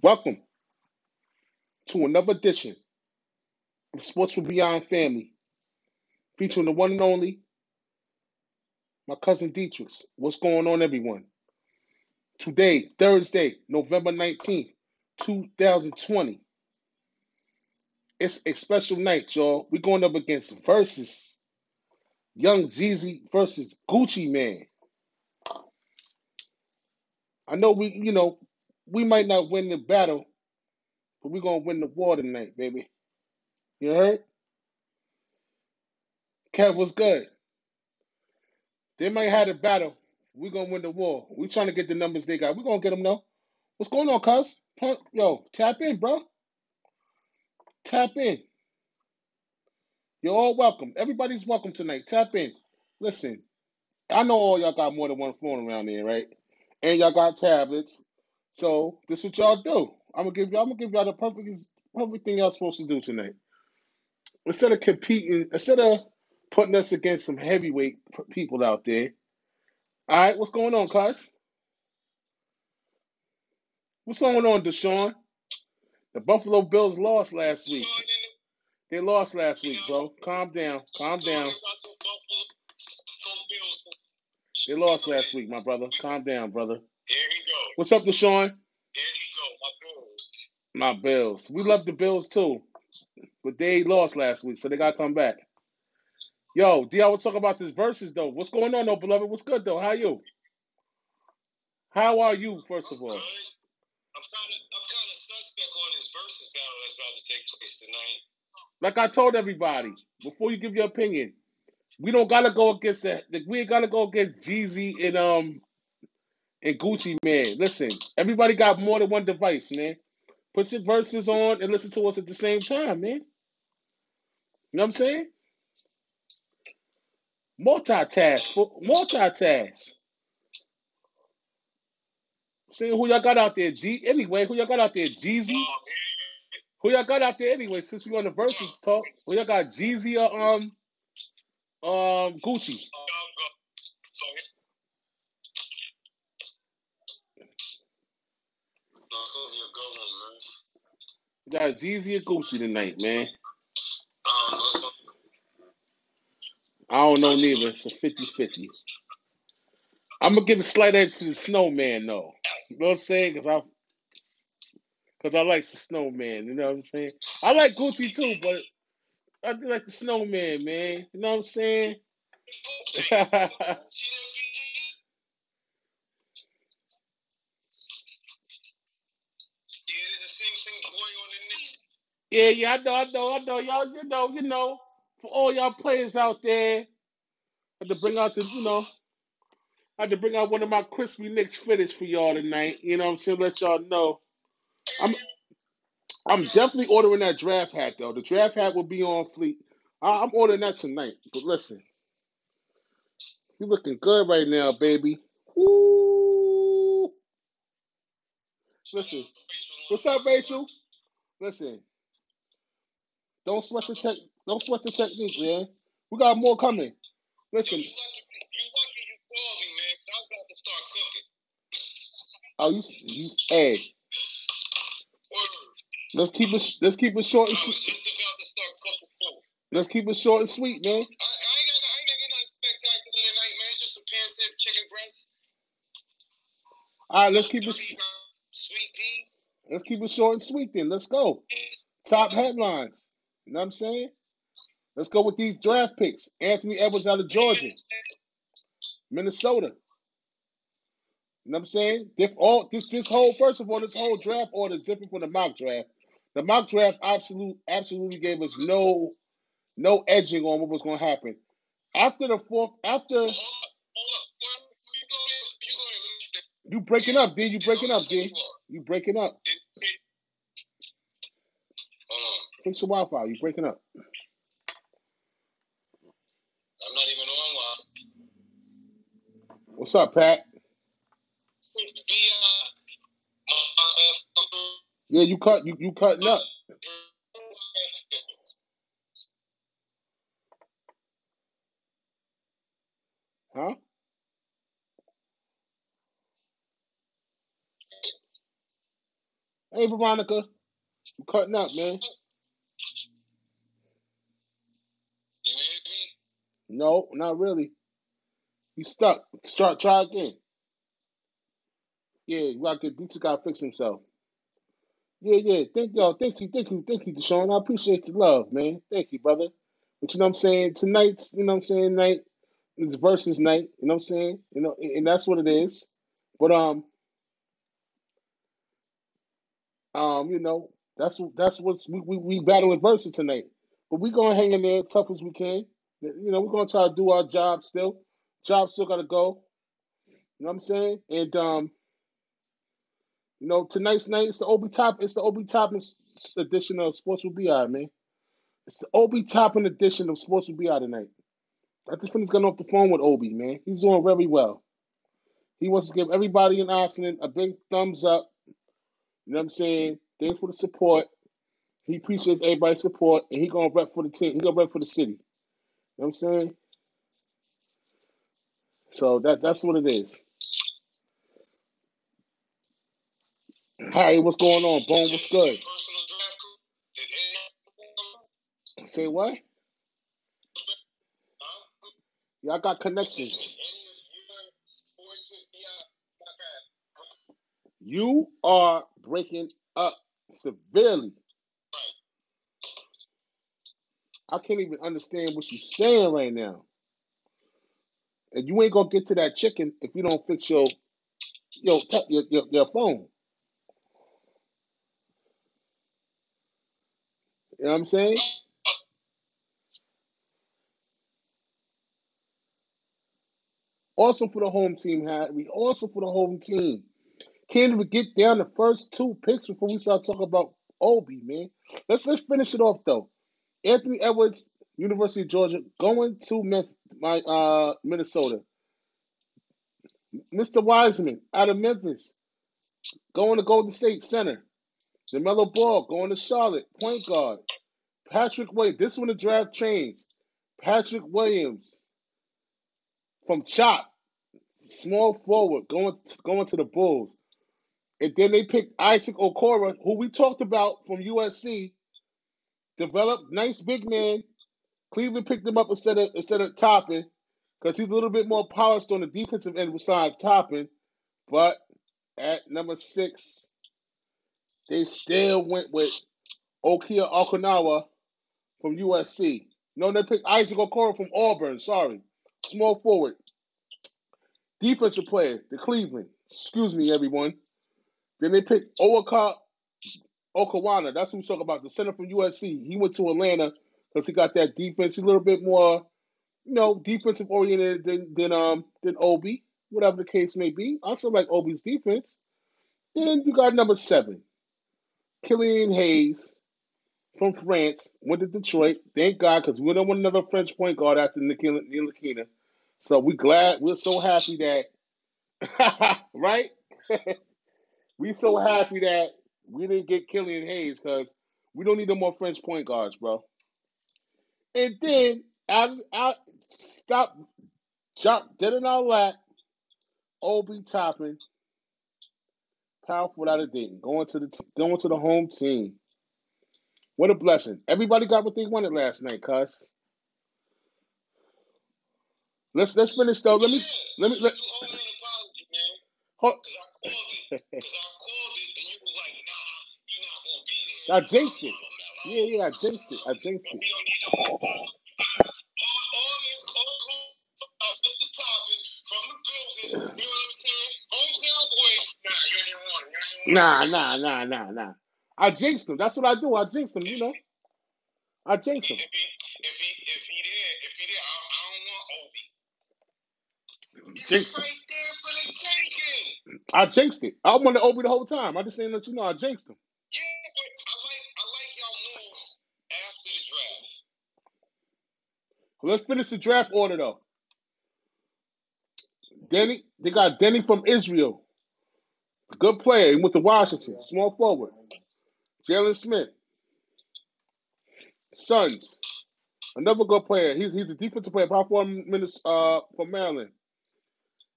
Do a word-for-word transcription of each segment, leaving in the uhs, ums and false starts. Welcome to another edition of Sports with Beyond Family, featuring the one and only, my cousin Dietrich. What's going on, everyone? Today, Thursday, November nineteenth, twenty twenty. It's a special night, y'all. We're going up against Versus. Young Jeezy versus Gucci Mane. I know we, you know, we might not win the battle, but we're going to win the war tonight, baby. You heard? Kev, what's good? They might have the battle. We're going to win the war. We're trying to get the numbers they got. We're going to get them, though. What's going on, cuz? Yo, tap in, bro. Tap in. You're all welcome. Everybody's welcome tonight. Tap in. Listen, I know all y'all got more than one phone around here, right? And y'all got tablets. So this is what y'all do. I'm gonna give y'all. I'm gonna give y'all the perfect, perfect thing y'all supposed to do tonight. Instead of competing, instead of putting us against some heavyweight people out there. All right, what's going on, cuz? What's going on, Deshaun? The Buffalo Bills lost last week. They lost last week, bro. Calm down. Calm down. They lost last week, my brother. Calm down, brother. What's up, Deshaun? There you go, my Bills. My Bills. We love the Bills, too. But they lost last week, so they got to come back. Yo, D, I will talk about this versus, though. What's going on, though, beloved? What's good, though? How are you? How are you, first of all? I'm kind of suspect on this versus battle that's about to take place tonight. Like I told everybody, before you give your opinion, we don't got to go against that. We ain't got to go against Jeezy and, um... and Gucci, man. Listen, everybody got more than one device, man. Put your verses on and listen to us at the same time, man. You know what I'm saying? Multitask. Multitask. See who y'all got out there, G. Anyway, who y'all got out there, Jeezy? Who y'all got out there anyway, since we on the verses talk? Who y'all got, Jeezy or um, um, Gucci? We got Jeezy and Gucci tonight, man. I don't know neither. It's a fifty-fifty. I'm going to give a slight edge to the snowman, though. You know what I'm saying? Because I, cause I like the snowman. You know what I'm saying? I like Gucci, too, but I do like the snowman, man. You know what I'm saying? Yeah, yeah, I know, I know, I know, y'all, you know, you know, for all y'all players out there, I had to bring out the, you know, I had to bring out one of my crispy Knicks footage for y'all tonight, you know what I'm saying, let y'all know. I'm I'm definitely ordering that draft hat, though. The draft hat will be on fleet. I, I'm ordering that tonight, but listen, you looking good right now, baby. Woo! Listen, what's up, Rachel? Listen. Don't sweat the tech. Don't sweat the technique, man. We got more coming. Listen. You lucky you called me, man. I was about to start cooking. Oh, you, you, hey. Let's keep it. Let's keep it short and sweet. I was just about to start cooking too. Let's keep it short and sweet, man. I, I ain't got nothing spectacular tonight, man. Just some pancit and chicken breast. All right, let's keep it. Sweet pea. Let's keep it short and sweet, then. Let's go. Top headlines. You know what I'm saying? Let's go with these draft picks. Anthony Edwards out of Georgia. Minnesota. You know what I'm saying? If all this this whole first of all, this whole draft order is different from the mock draft. The mock draft absolute absolutely gave us no no edging on what was gonna happen. After the fourth after you breaking up, D, you breaking up, D. You breaking up. Fix your Wi-Fi. You're breaking up. I'm not even on Wi-Fi. What's up, Pat? Yeah, you cut. You you cutting up. Huh? Hey, Veronica. I'm cutting up, man. No, not really. You stuck. Try, try again. Yeah, like the Duke's got to fix himself. Yeah, yeah. Thank y'all. Thank you, thank you, thank you, Deshaun. I appreciate the love, man. Thank you, brother. But you know what I'm saying? Tonight's, you know what I'm saying, night, it's versus night. You know what I'm saying? You know, and that's what it is. But, um, um, you know, that's that's what's, we, we, we battle adversity tonight. But we're going to hang in there tough as we can. You know, we're going to try to do our job still. Job still got to go. You know what I'm saying? And, um, you know, tonight's night, it's the Obi Toppin, it's the Obi Toppin edition of Sports Will Be All Right, man. It's the Obi Toppin edition of Sports Will Be Out tonight. I just finished getting off the phone with Obi, man. He's doing very well. He wants to give everybody in Austin a big thumbs up. You know what I'm saying? Thanks for the support. He appreciates everybody's support, and he's going to rep for the team. He's going to rep for the city. You know what I'm saying? So that that's what it is. All right, what's going on? Bone, what's good? Say what? Y'all got connections. You are breaking up severely. I can't even understand what you're saying right now. And you ain't gonna get to that chicken if you don't fix your your your, your, your phone. You know what I'm saying? Also for the home team, Harry. Also for the home team. Can't even get down the first two picks before we start talking about Obi, man. Let's let's finish it off though. Anthony Edwards, University of Georgia, going to Memphis, my uh, Minnesota. Mister Wiseman out of Memphis, going to Golden State center. LaMelo Ball going to Charlotte, point guard. Patrick Williams. This one the draft changed. Patrick Williams. From Chop, small forward, going going to the Bulls. And then they picked Isaac Okoro, who we talked about from U S C. Developed, nice big man. Cleveland picked him up instead of instead of Toppin, because he's a little bit more polished on the defensive end besides Toppin. But at number six, they still went with Okia Okunawa from U S C. No, they picked Isaac Okoro from Auburn, sorry. Small forward, defensive player, the Cleveland. Excuse me, everyone. Then they picked Owaka Okawana. That's who we talk about, the center from U S C. He went to Atlanta because he got that defense. He's a little bit more, you know, defensive oriented than than um than Obi, whatever the case may be. I also like Obi's defense. Then you got number seven, Killian Hayes from France, went to Detroit. Thank God, because we don't want another French point guard after Ntilikina. Ntilikina. So we glad, we're so happy that, right? we so happy that we didn't get Killian Hayes, because we don't need no more French point guards, bro. And then, out, out, stop, drop dead in our lap, Obi Toppin, powerful without a date, going to the going to the home team. What a blessing. Everybody got what they wanted last night, cuz. Let's let's finish though. Let me let me let me apology, man. Hold. Cuz I called it. Cuz I called it and you was like, nah, you're not gonna be there. I jinxed it. Yeah, yeah, I jinxed it. I jinxed it. All all this topic from the building, you know what I'm saying? Hometown boys, nah, you ain't one. You ain't one. Nah, nah, nah, nah, nah. I jinxed them. That's what I do. I jinx them, you know. I jinx them. If he, if he, if he did, if he did, I, I don't want Obi. Jinx him. Right there for the taking. I jinxed it. I wanted Obi the whole time. I just didn't let you know I jinxed him. Yeah, but I like, I like y'all moves after the draft. Let's finish the draft order though. Deni, they got Deni from Israel. Good player. He went to Washington. Small forward. Jalen Smith, Suns, another good player. He's he's a defensive player, power forward uh, from Maryland.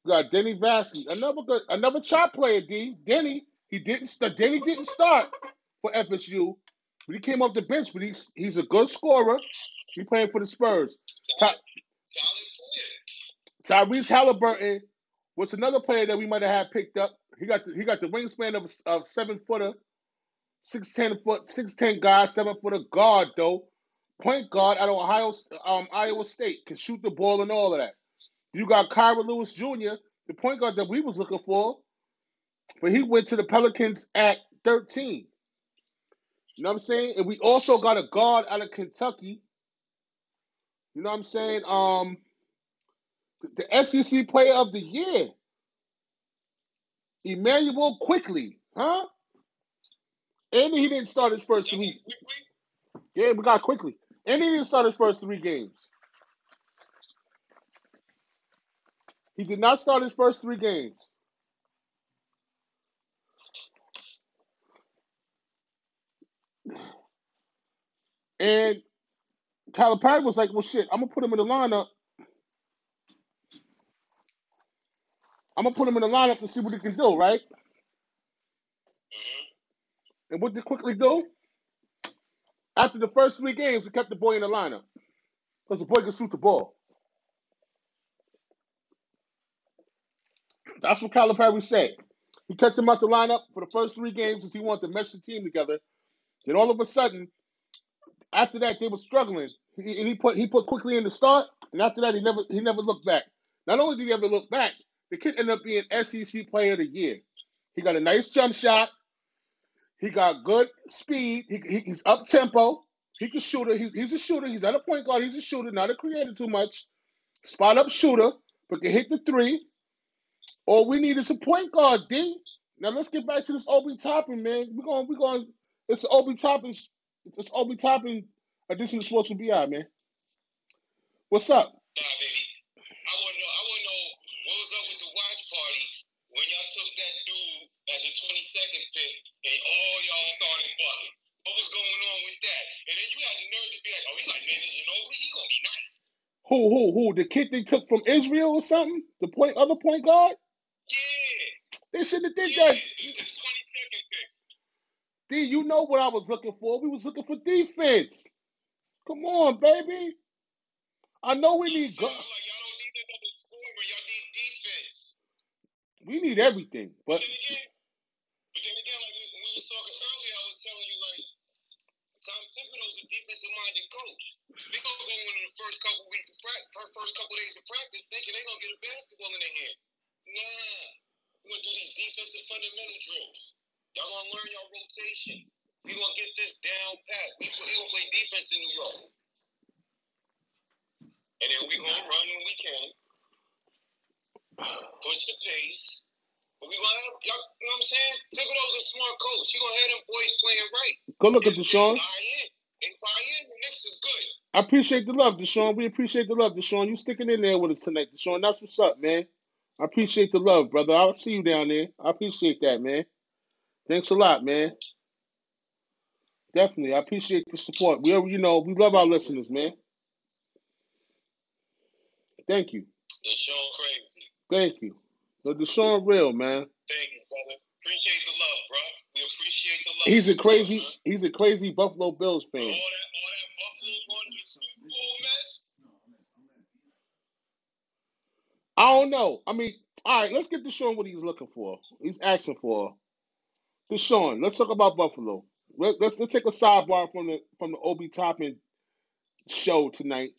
We got Deni Avdija, another good, another chop player. D. Deni He didn't start. Deni didn't start for F S U, but he came off the bench. But he's he's a good scorer. He playing for the Spurs. Solid, solid player. Tyrese Halliburton was another player that we might have had picked up. He got the, he got the wingspan of a, of seven footer, six ten foot, six ten guy, seven footer guard though. Point guard out of Ohio, um, Iowa State, can shoot the ball and all of that. You got Kyra Lewis Junior, the point guard that we was looking for, but he went to the Pelicans at thirteen. You know what I'm saying? And we also got a guard out of Kentucky. You know what I'm saying? Um, the S E C Player of the Year, Emmanuel Quickley, huh? And he didn't start his first week. Yeah, we got Quickley. And he didn't start his first three games. He did not start his first three games. And Calipari was like, well, shit, I'm going to put him in the lineup. I'm going to put him in the lineup to see what he can do, right? And what did Quickley do? After the first three games, we kept the boy in the lineup because the boy could shoot the ball. That's what Calipari said. He kept him out the lineup for the first three games because he wanted to mesh the team together. Then all of a sudden, after that, they were struggling. He, and he put he put Quickley in the start, and after that, he never he never looked back. Not only did he ever look back, the kid ended up being S E C Player of the Year. He got a nice jump shot. He got good speed. He, he, he's up-tempo. He can shoot it. He's, he's a shooter. He's not a point guard. He's a shooter, not a creator too much. Spot-up shooter, but can hit the three. All we need is a point guard, D. Now let's get back to this Obi Toppin, man. We're going, we're going. It's Obi Toppin. It's Obi Toppin edition of Sports with B I, man. What's up? Nah, baby. I want to know, I want to know what was up with the watch party when y'all took that dude at the twenty-second pick and all y'all started bucking. What was going on with that? And then you had the nerve to be like, oh, he's like, man, this is over. He's going to be nice. Who, who, who? The kid they took from Israel or something? The point, other point guard? Yeah. They shouldn't have did yeah. that. twenty-second pick. D, you know what I was looking for. We was looking for defense. Come on, baby. I know we need guns. Like, y'all don't need another scorer. Y'all need defense. We need everything. But then again, but then again, like we, we were talking earlier, I was telling you, like, Tom Thibodeau's a defensive-minded coach. They're going to go into the first couple weeks of practice, first couple days of practice, thinking they're going to get a basketball in their hand. Nah. We're going to do these defensive fundamental drills. Y'all gonna learn your rotation. We gonna get this down pat. We, we gonna play defense in New York, and then we gonna run when we can, push the pace. But we gonna, y'all, you know what I'm saying? Thibodeau's a smart coach. He gonna have them boys playing right. Good look at Deshaun. And by in, the next is good. I appreciate the love, Deshaun. We appreciate the love, Deshaun. You sticking in there with us tonight, Deshaun. That's what's up, man. I appreciate the love, brother. I'll see you down there. I appreciate that, man. Thanks a lot, man. Definitely. I appreciate the support. We, you know, we love our listeners, man. Thank you. Deshaun crazy. Thank you. The Deshaun real, man. Thank you, brother. Appreciate the love, bro. We appreciate the love. He's a crazy, love, he's a crazy Buffalo Bills fan. All that, all that Buffalo going to the Super Bowl mess? I don't know. I mean, all right, let's get Deshaun what he's looking for. He's asking for. Deshaun, let's talk about Buffalo. Let's, let's let's take a sidebar from the from the Obi Toppin show tonight.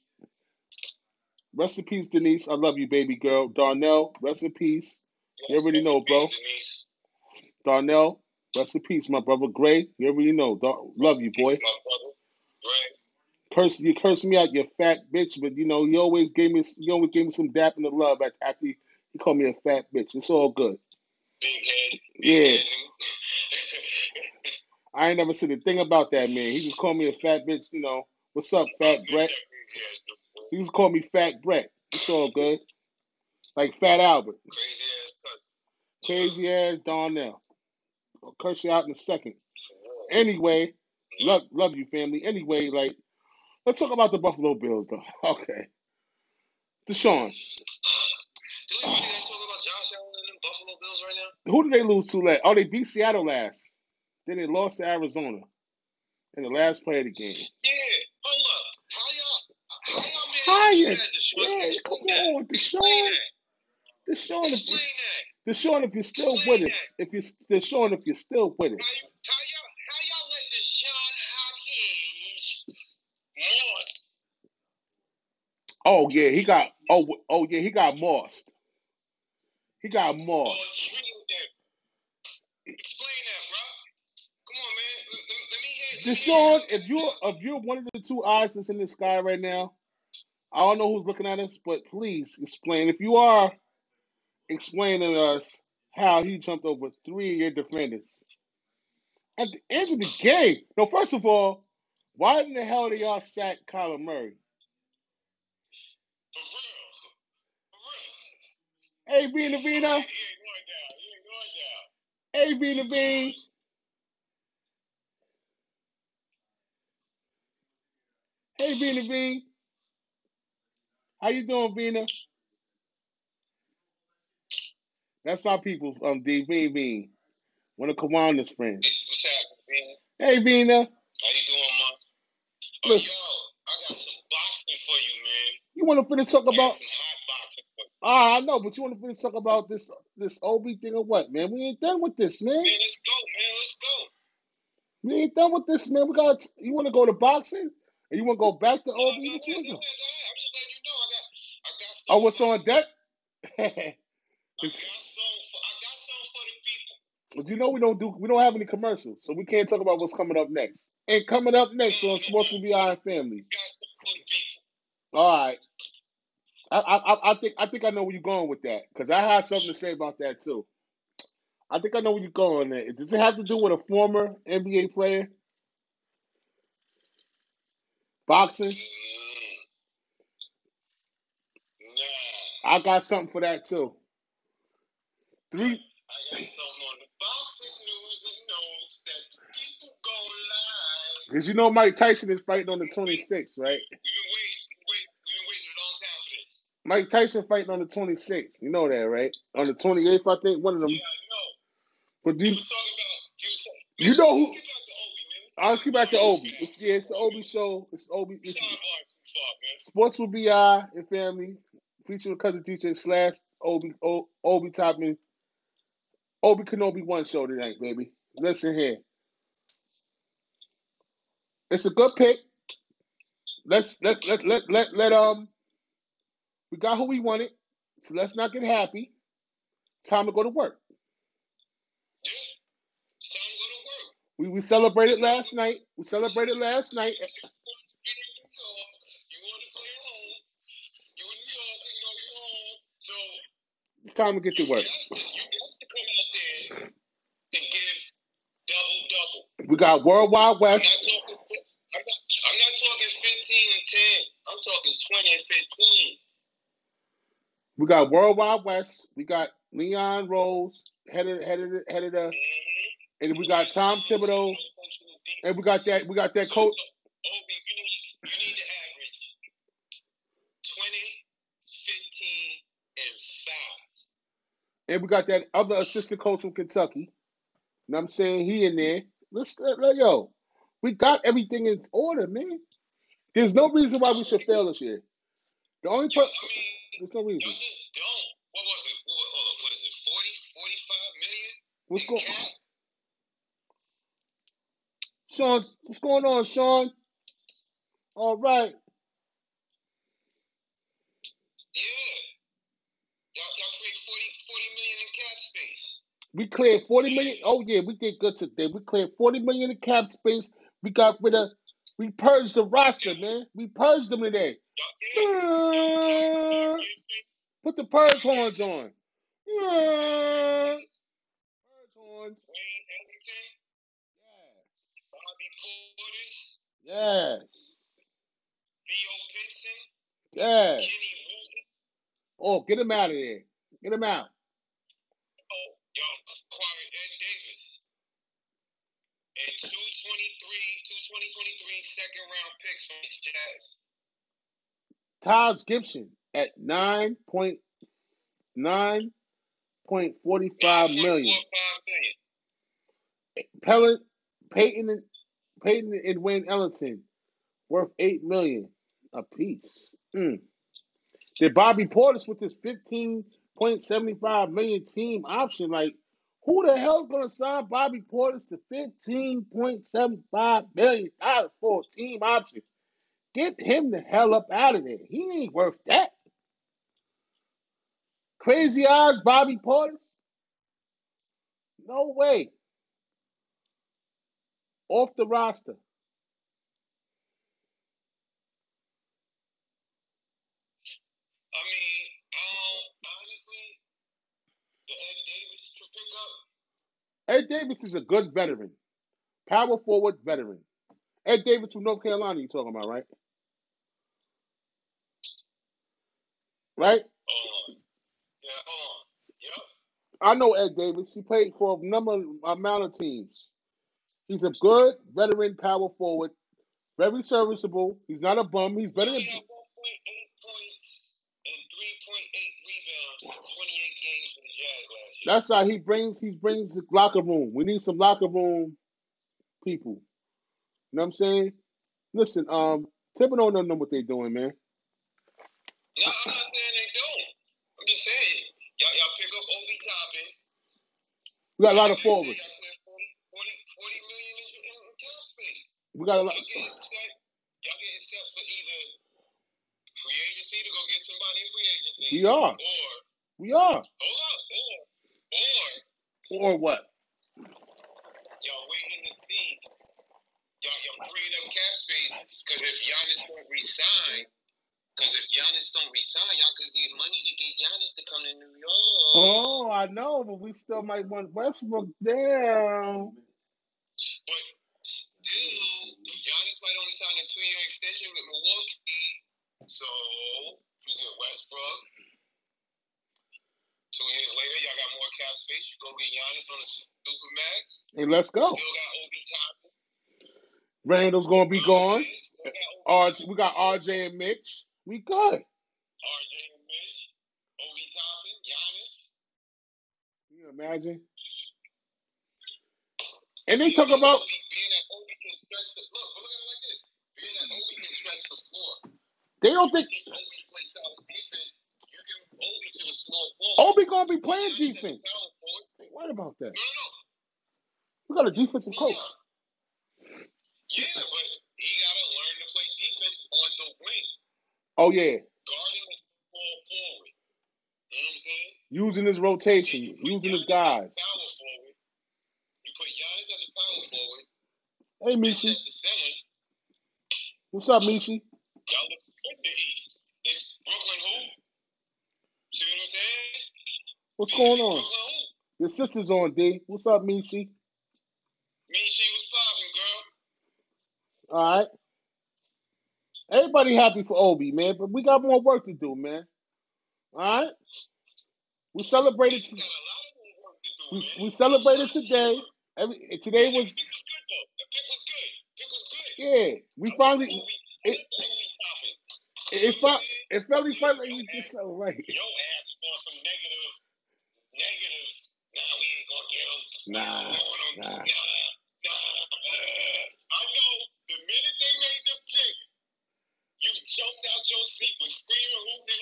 Rest in peace, Denise. I love you, baby girl. Darnell, rest in peace. You already know, bro. Darnell, rest in peace, my brother. Gray, you already know. Dar- love you, boy. Curse you, cursed me out, you fat bitch. But you know, you always gave me you always gave me some dap in the love after he called me a fat bitch. It's all good. Yeah. I ain't never said a thing about that, man. He just called me a fat bitch, you know. What's up, fat Brett? He just called me fat Brett. It's all good. Like Fat Albert. Crazy ass Darnell. I'll curse you out in a second. Anyway, love love you, family. Anyway, like, let's talk about the Buffalo Bills, though. Okay. Deshaun. Do we really got to talk about Josh Allen and the Buffalo Bills right now? Who did they lose to last? Oh, they beat Seattle last. Then they lost to Arizona in the last play of the game. Yeah, hold up. How y'all, how y'all man? Yeah, come on, Deshaun. Deshaun, if you, Deshaun, if you're still Explain with that. us, if you're Deshaun, if you're still with us. How, how y'all, how y'all let Deshaun Hopkins lost? Oh yeah, he got. Oh, oh yeah, he got mossed. He got mossed. Oh, Deshaun, if you're if you're one of the two eyes that's in the sky right now, I don't know who's looking at us, but please explain. If you are, explain to us how he jumped over three of your defenders. At the end of the game, no, first of all, why in the hell did y'all sack Kyler Murray? For real. For real. A B Navina. He ain't going down. He ain't going down. A B Navina. Hey, Vina V. How you doing, Vina? That's my people, um, D. Vina V. One of Kawana's friends. What's happening, Vina? Hey, Vina. How you doing, man? Oh, Look, yo, I got some boxing for you, man. You want to finish talk about... I got some hot boxing for you. Ah, I know, but you want to finish talk about this this Obi thing or what, man? We ain't done with this, man. Man, let's go, man. Let's go. We ain't done with this, man. We got... You want to go to boxing? You want to go back to O B? No, no, no, no, no, no. I'm just letting you know I got, I got some. Oh, what's on deck? I got some for the people. But you know we don't do we don't have any commercials, so we can't talk about what's coming up next. And coming up next on Sports with B I Family. I got some for the people. All right. I I I think I think I know where you're going with that, because I have something to say about that too. I think I know where you're going there. Does it have to do with a former N B A player? Boxing? Mm. No. I got something for that too. Three. I got something on the boxing news and knows that people go live. Because you know Mike Tyson is fighting on the twenty-sixth, right? You've been waiting, wait, you've been waiting a long time for this. Mike Tyson fighting on the twenty-sixth. You know that, right? On the twenty-eighth, I think, one of them. Yeah, I know. But you, you was talking about, you, was talking, you, you know who... I'll just get back to Obi. It's, yeah, it's the Obi show. It's Obi. It's, Sports with B I and Family, featuring cousin teacher slash Obi o, Obi Toppin. Obi Kenobi One show tonight, baby. Listen here. It's a good pick. Let's let let let let let um. We got who we wanted, so let's not get happy. Time to go to work. We we celebrated last night. We celebrated last night. You in New York. You want to play at home. You in New York. You know you're home. So it's time to get to work. You have to come out there and give double-double. We got World Wide West. I'm not, talking, I'm, not, I'm not talking fifteen and ten. I'm talking twenty and fifteen. We got World Wide West. We got Leon Rose, head of, head of, head of the... Mm-hmm. And we got Tom Thibodeau, and we got that. We got that coach. Obi, you need, you need to average twenty, fifteen, and five. And we got that other assistant coach from Kentucky. And I'm saying he in there. Let's let yo. We got everything in order, man. There's no reason why we should fail this year. The only person. I mean, there's no reason. Just don't. What was it? What, hold on. What is it? forty, forty-five million. What's going on? Sean, what's going on, Sean? All right. Yeah. Y'all, y'all cleared forty, forty million in cap space. We cleared forty million. Oh, yeah, we did good today. We cleared forty million in cap space. We got rid of, we purged the roster, man. We purged them today. Uh, put the purge horns on. Uh, purge horns. Yes. Theo Pinson. Yes. Kenny Wooten. Oh, get him out of there. Get him out. Oh, y'all acquired Ed Davis. And two twenty-three, two twenty twenty-three second round picks from the Jazz. Todd Gibson at nine point nine point forty five million. Pellin, Peyton and Peyton and Wayne Ellington worth eight million apiece. Mm. Then Bobby Portis with his fifteen point seventy five million team option. Like, who the hell's gonna sign Bobby Portis to fifteen point seventy five million dollars for a team option? Get him the hell up out of there. He ain't worth that. Crazy eyes, Bobby Portis? No way. Off the roster. I mean, um, honestly, the Ed Davis to pick up. Ed Davis is a good veteran. Power forward veteran. Ed Davis from North Carolina, you talking about, right? Right? Uh, yeah, uh, yep. I know Ed Davis. He played for a number amount of teams. He's a good veteran power forward, very serviceable. He's not a bum. He's better than. He had one point eight points and three point eight rebounds in twenty-eight games for the Jazz last year. That's how he brings. He brings the locker room. We need some locker room people. You know what I'm saying? Listen, um, Thibodeau don't know what they're doing, man. No, I'm not saying they don't. I'm just saying, y'all, y'all pick up Obi Toppin. We got a lot of forwards. forty, forty, forty million in, in, in cap space. We got a lot. Y'all getting steps for either free agency to go get somebody in free agency. We are. Or, we are. Hold up. Or, or. Or what? Y'all waiting to see. Y'all, y'all freeing up cap space because if Giannis don't resign, because if Giannis don't resign, y'all could get money to get Giannis to come to New York. Oh, I know, but we still might want Westbrook down. But still, Giannis might only sign a two-year extension with Milwaukee, so you get Westbrook. Two years later, y'all got more cap space. You go get Giannis on a Supermax. Hey, let's go. Still got Obi Toppin. Randall's gonna be gone. R J, we got R J and Mitch. We good. R J and Mitch, Obi Toppin, Giannis. Can you imagine? And they talk about being at Obi can stretch the look. But look at it like this: being at Obi can stretch the floor. They don't think Obi plays solid defense. You give Obi to the small floor. Obi gonna be playing defense. What about that? No, no. We got a defensive coach. Yeah, but he got to learn to play defense on the wing. Oh, yeah. Guarding the ball forward. You know what I'm saying? Using his rotation, using his guys. Power forward. You put Giannis as a power forward. Hey, Michi. What's up, Michi? Y'all look good to eat. It's Brooklyn who? See what I'm saying? What's going on? Brooklyn who? Your sister's on, D. What's up, Michi? Michi, what's poppin', girl? All right. Everybody happy for Obi, man, but we got more work to do, man. All right? We celebrated today. We, we celebrated today. Every, today was... It was good, though. It was good. It was good. Yeah. We finally... It, it, it, it finally felt like we did something right. Your ass is on some negative... Negative. Nah, we ain't gonna get them. Nah. Nah. Nah. Nah. I know the minute they made the pick, you jumped out your seat with screaming, hooping, and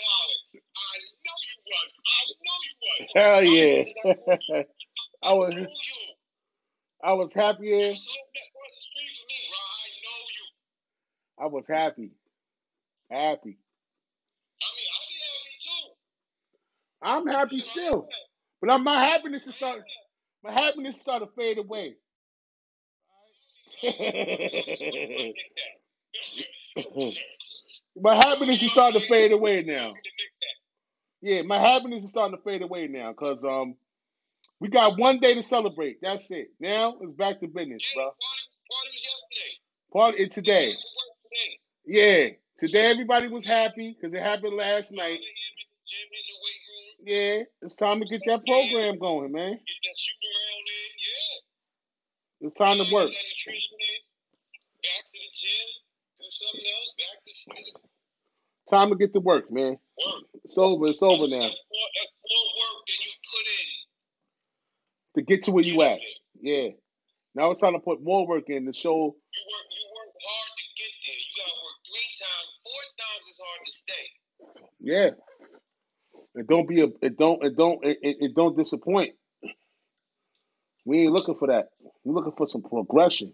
hollering. I know you was. I know you was. Hell yeah. I was. I was, I was happier. I was happy. Happy. I mean, I'll be happy too. I'm happy still. But I'm, my happiness is starting. My happiness is starting to fade away. My happiness is starting to fade away now. Yeah, my happiness is starting to fade away now because um, we got one day to celebrate. That's it. Now it's back to business, bro. Party was yesterday. Party today. Yeah, today everybody was happy because it happened last night. Yeah, it's time to get that program going, man. It's time to work. Back to the gym, do something else, back to the time to get to work, man. Work. It's over, it's over now. That's more, that's more work than you put in to get to where you at. Yeah. Now it's time to put more work in to show. You work, you work hard to get there. You got to work three times, four times as hard to stay. Yeah. It don't be a. It don't. It don't. It, it, it don't disappoint. We ain't looking for that. We're looking for some progression,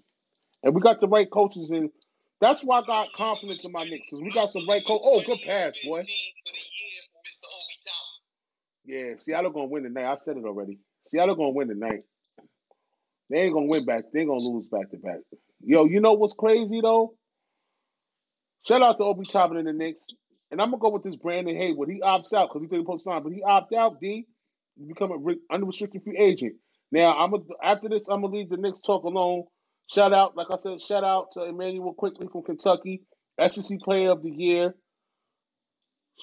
and we got the right coaches in. That's why I got confidence in my Knicks. Cause we got some right coach. Oh, good pass, boy. Yeah, Seattle gonna win tonight. I said it already. Seattle gonna win tonight. They ain't gonna win back. They ain't gonna lose back to back. Yo, you know what's crazy though? Shout out to Obi Toppin and the Knicks. And I'm gonna go with this Brandon Hayward. He opts out because he didn't post sign, but he opted out. D, become a re- unrestricted free agent. Now I'm a, after this, I'm gonna leave the Knicks talk alone. Shout out, like I said, shout out to Emmanuel Quickley from Kentucky, S E C Player of the Year.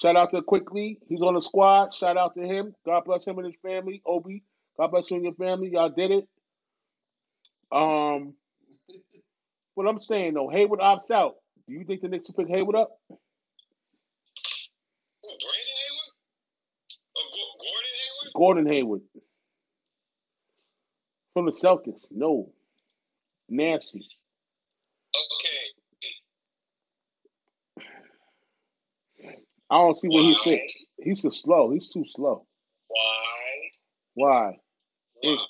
Shout out to Quickley. He's on the squad. Shout out to him. God bless him and his family. Obi, God bless you and your family. Y'all did it. Um, what I'm saying though, Hayward opts out. Do you think the Knicks will pick Hayward up? Gordon Hayward from the Celtics. No. Nasty. Okay. I don't see what he thinks. He's so slow. He's too slow. Why? Why? Why? It's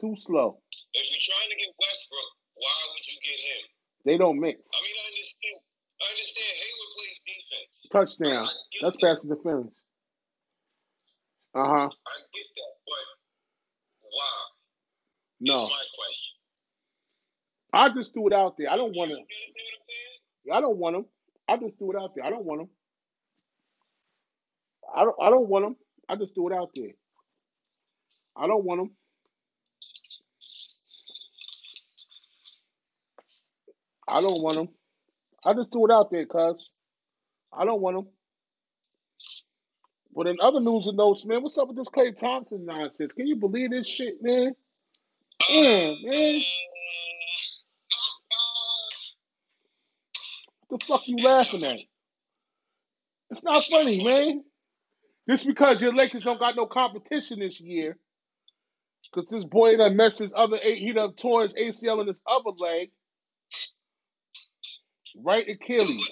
too slow. If you're trying to get Westbrook, why would you get him? They don't mix. I mean, I understand. I understand Hayward plays defense. Touchdown. That's pass interference. Uh-huh. I get that, but why? No. That's my question. I just threw it out there. I don't want him. Yeah, I don't want him. I just threw it out there. I don't want him. I don't I don't want him. I just threw it out there. I don't want him. I don't want him. I just threw it out there, cuz. I don't want him. But in other news and notes, man, what's up with this Klay Thompson nonsense? Can you believe this shit, man? Yeah, man. What the fuck you laughing at? It's not funny, man. Just because your Lakers don't got no competition this year, because this boy done messed his other eight, he done tore his A C L in his other leg. Right Achilles.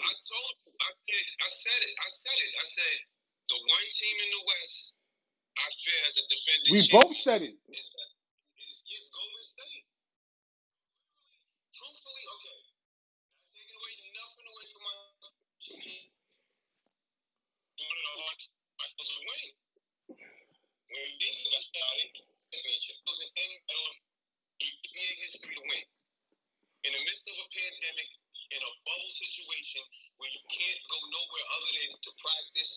We both said it. It's, it's, it's Golden State. Truthfully, okay. I'm taking away nothing away from my team. One of the hard was a win. When you think about starting, it wasn't any better in N B A history to win. In the midst of a pandemic, in a bubble situation where you can't go nowhere other than to practice,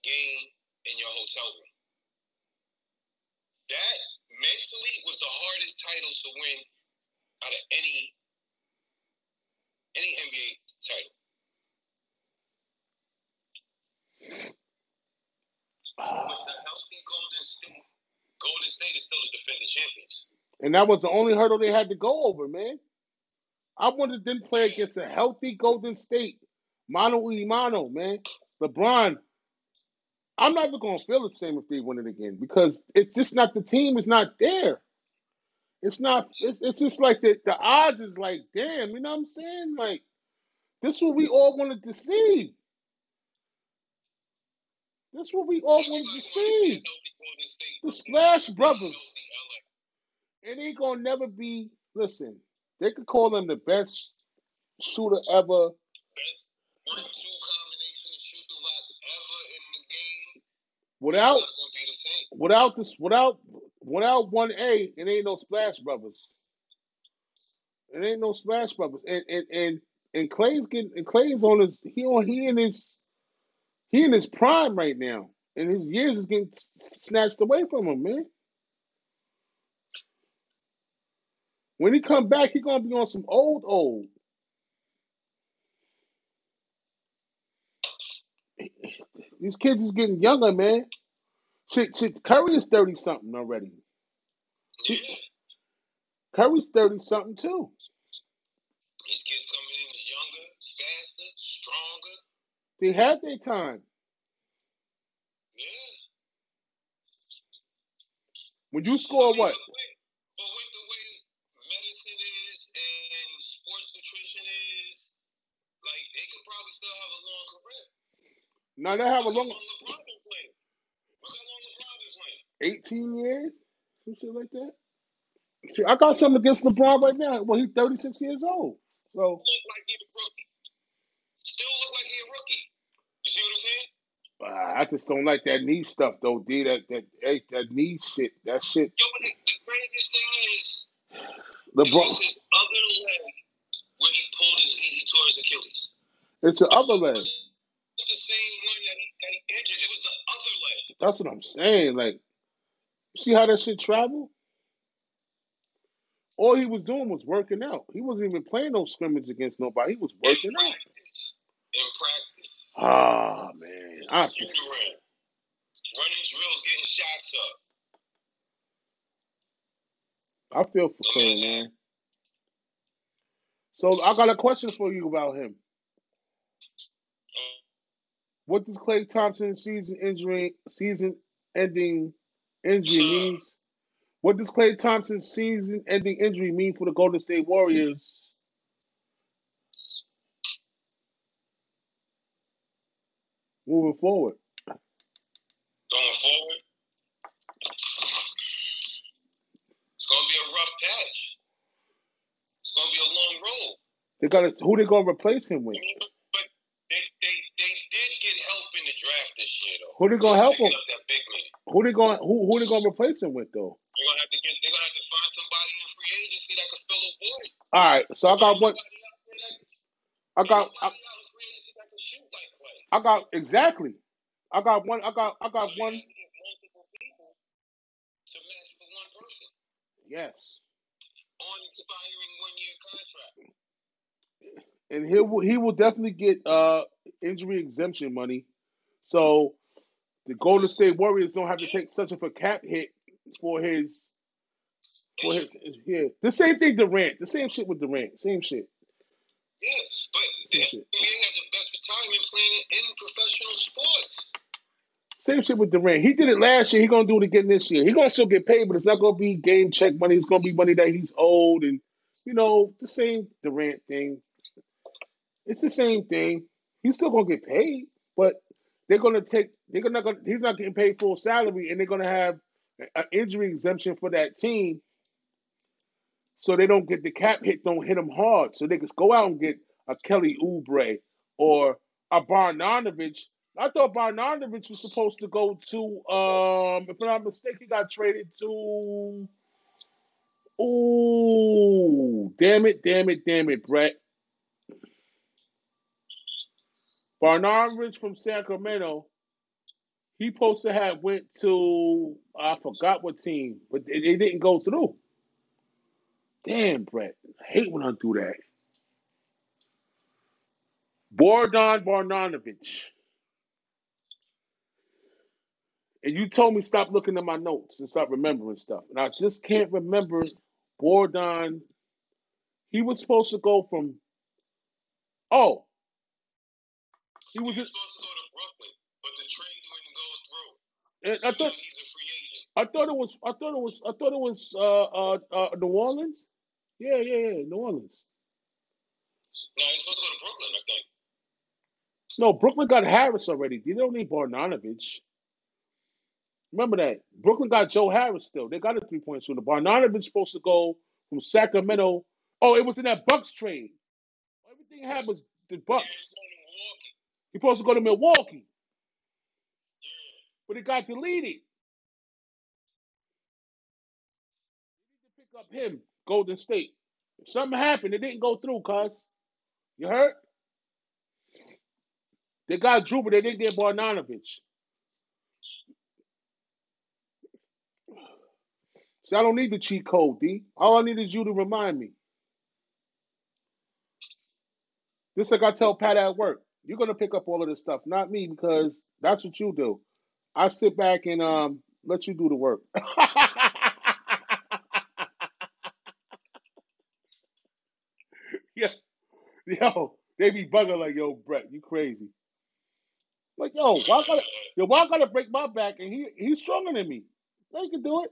game, in your hotel room. That mentally was the hardest title to win out of any any N B A title. Uh, With the healthy Golden State, Golden State is still the defending champions. And that was the only hurdle they had to go over, man. I wanted them to play against a healthy Golden State. Mano y mano, man. LeBron. I'm not even going to feel the same if they win it again because it's just not the team is not there. It's not. It's, it's just like the, the odds is like, damn, you know what I'm saying? Like, this is what we all wanted to see. This is what we all wanted to see. The Splash Brothers. It ain't going to never be, listen, they could call them the best shooter ever. Without, without this, without, without one A, it ain't no Splash Brothers. It ain't no Splash Brothers, and and and and Clay's getting, and Clay's on his, he on, he in his, he in his prime right now, and his years is getting snatched away from him, man. When he come back, he gonna be on some old old. These kids is getting younger, man. Shit, shit, Curry is thirty-something already. Yeah. Curry's thirty-something, too. These kids coming in is younger, faster, stronger. They had their time. Yeah. When you score what? But with the way medicine is and sports nutrition is, like, they could probably still have a long career. No, they have a long career. Look how long LeBron played. Look how long LeBron played. eighteen years? Some shit like that. I got something against LeBron right now. Well, he's thirty-six years old. So. Look like he's a rookie. Still look like he's a rookie. You see what I'm saying? Uh, I just don't like that knee stuff, though, D. That that that, that knee shit. That shit. Yo, but the, the craziest thing is, LeBron. It was his other leg when he pulled his knee, he tore his Achilles. It's the other leg. It's the same one that he, that he injured. It was the other leg. That's what I'm saying. Like, see how that shit traveled? All he was doing was working out. He wasn't even playing no scrimmage against nobody. He was working out. In practice. In practice. Ah, man. I just... Running drills, getting shots up. I feel for Clay, man. So I got a question for you about him. What does Klay Thompson's season injury, season-ending injury mean? What does Klay Thompson's season-ending injury mean for the Golden State Warriors? Moving forward. Going forward. It's gonna be a rough patch. It's gonna be a long road. They gotta who they gonna replace him with? But they they, they did get help in the draft this year though. Who they gonna help him? Who they gonna who who they gonna replace him with though? They're gonna have to get they're gonna have to find somebody in free agency that can fill a void. Alright, so I got one. I got I, I got exactly. I got one. I got. I got so one. Multiple people to match for one person. Yes. On expiring one-year contract. And he will. He will definitely get uh injury exemption money, so the Golden State Warriors don't have to take such of a cap hit for his. For his yeah. The same thing Durant. The same shit with Durant. Same shit. Yeah, but being at the best retirement plan in professional sports. Same shit with Durant. He did it last year. He's going to do it again this year. He's going to still get paid, but it's not going to be game check money. It's going to be money that he's owed. And, you know, the same Durant thing. It's the same thing. He's still going to get paid, but they're going to take – They're not going. He's not getting paid full salary, and they're going to have an injury exemption for that team. So they don't get the cap hit, don't hit them hard. So they can go out and get a Kelly Oubre or a Bogdanovic. I thought Bogdanovic was supposed to go to, um, if I'm not mistaken, he got traded to, ooh, damn it, damn it, damn it, Brett. Bogdanovic from Sacramento, he supposed to have went to, I forgot what team, but it, it didn't go through. Damn, Brett. I hate when I do that. Bogdan Bogdanovic. And you told me stop looking at my notes and stop remembering stuff. And I just can't remember Bogdan. He was supposed to go from... Oh. He was, he was a... supposed to go to Brooklyn, but the train wouldn't go through. And I thought... He's a free agent. I thought it was... I thought it was... I thought it was uh, uh, uh, New Orleans? Yeah, yeah, yeah. New Orleans. No, he's supposed to go to Brooklyn, I think. No, Brooklyn got Harris already. They don't need Bogdanovic. Remember that. Brooklyn got Joe Harris still. They got a three-point shooter. Bogdanovic supposed to go from Sacramento. Oh, it was in that Bucks trade. Everything happened was the Bucks. He supposed to go to Milwaukee. But it got deleted. They need to pick up him, Golden State. Something happened. It didn't go through, cuz. You heard? They got Drew, but they didn't get Bogdanovic. So I don't need the cheat code, D. All I need is you to remind me. Just like I tell Pat at work, you're going to pick up all of this stuff, not me, because that's what you do. I sit back and um, let you do the work. Yeah. Yo, they be bugging like, yo, Brett, you crazy. Like, yo, why gotta, yo, why gotta break my back? And he he's stronger than me. They can do it.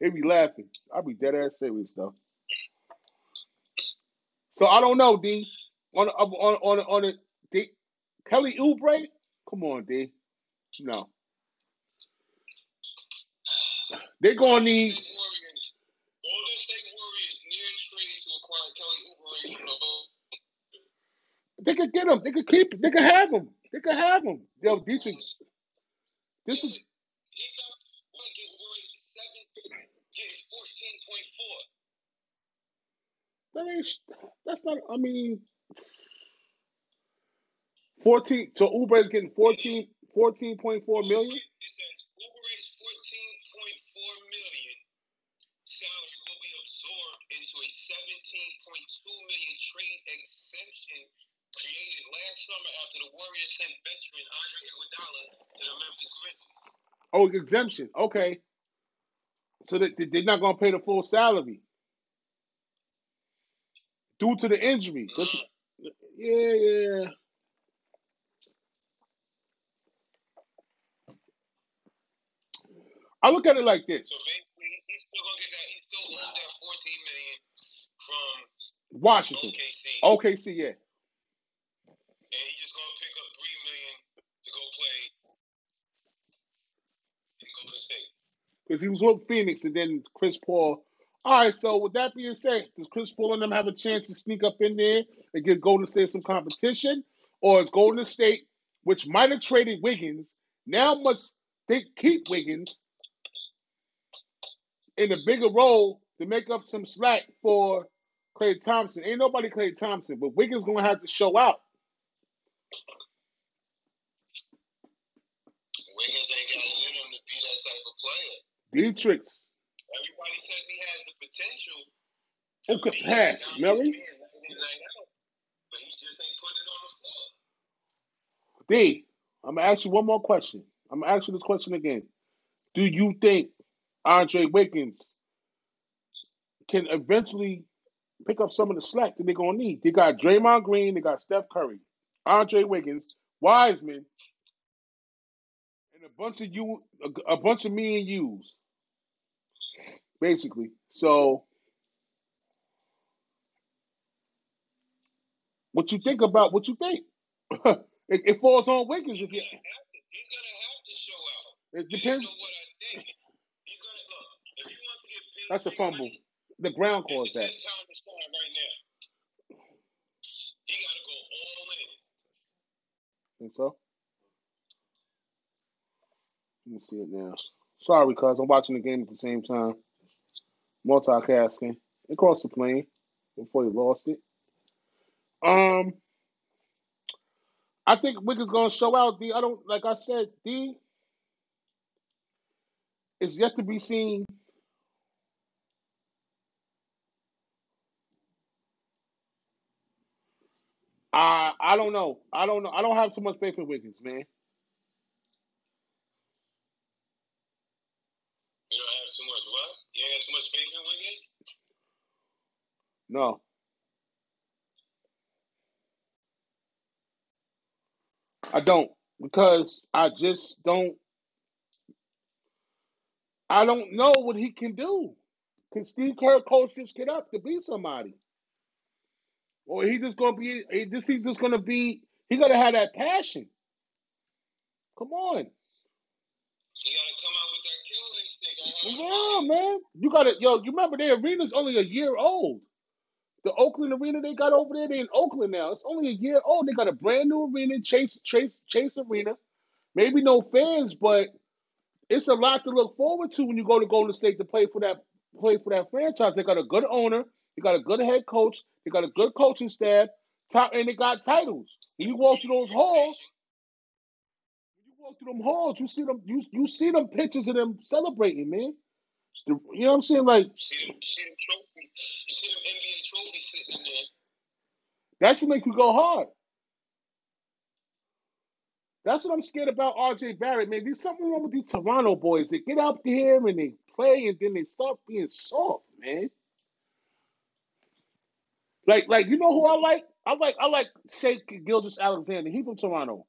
They be laughing. I be dead ass serious though. So I don't know, D. On on on on it, D. Kelly Oubre? Come on, D. No. They're gonna need. Golden State Warriors nearing trade to acquire Kelly Oubre. You know? They could get him. They could keep. They could have him. They could have him. Yo, Dietrich. This is. That ain't, that's not, I mean, fourteen, so Ubre's getting fourteen, fourteen point four million? It says Ubre's fourteen point four million salary will be absorbed into a seventeen point two million trade exemption created last summer after the Warriors sent veteran Andre Iguodala to the Memphis Grizzlies. Oh, exemption, okay. So they, they're not going to pay the full salary. Due to the injury. This, yeah, yeah. I look at it like this. So basically, he's still going to get that. He's still going to get that fourteen million dollars from Washington. O K C. O K C, yeah. And he's just going to pick up three million dollars to go play and go to state. Because he was with Phoenix and then Chris Paul. All right, so with that being said, does Chris Paul and them have a chance to sneak up in there and give Golden State some competition? Or is Golden State, which might have traded Wiggins, now must they keep Wiggins in a bigger role to make up some slack for Klay Thompson? Ain't nobody Klay Thompson, but Wiggins going to have to show out. Wiggins ain't got it in him to be that type of player. Dietrich. Everybody says he has the potential. Who could pass, Murray? But he just ain't putting it on the floor. D, I'm going to ask you one more question. I'm going to ask you this question again. Do you think Andre Wiggins can eventually pick up some of the slack that they're going to need? They got Draymond Green. They got Steph Curry. Andre Wiggins, Wiseman, and a bunch of you, a, a bunch of me and yous. Basically, so what you think about what you think? it, it falls on Wiggins. He's gonna have to, he's gonna have to show out. It depends. You know what I think. He's gonna look. If he wants to get paid, that's a fumble. Money, the ground caused that. Time to shine right now. He gotta go all in. Think so? Let me see it now. Sorry, cuz I'm watching the game at the same time. Multitasking. It crossed the plane before he lost it. Um, I think Wiggins gonna show out. D, I don't like I said. D, it's yet to be seen. I I don't know. I don't know. I don't have too much faith in Wiggins, man. No. I don't, because I just don't I don't know what he can do. Can Steve Kerr coach this kid up to be somebody? Or he just gonna be this he's just gonna be he gotta have that passion. Come on. You gotta come out with that killing stick. Yeah, man. You gotta yo, you remember their arena's only a year old. The Oakland arena they got over there, they in Oakland now. It's only a year old. They got a brand new arena, Chase Chase Chase Arena. Maybe no fans, but it's a lot to look forward to when you go to Golden State to play for that play for that franchise. They got a good owner, they got a good head coach, they got a good coaching staff, top, and they got titles. When you walk through those halls, when you walk through them halls, you see them, you you see them pictures of them celebrating, man. You know what I'm saying? Like see them, see them trophies, you see them N B A trophies sitting there. That should make you go hard. That's what I'm scared about R J Barrett, man. There's something wrong with these Toronto boys. They get out there and they play and then they start being soft, man. Like, like you know who I like? I like I like Shai Gilgeous-Alexander. He from Toronto.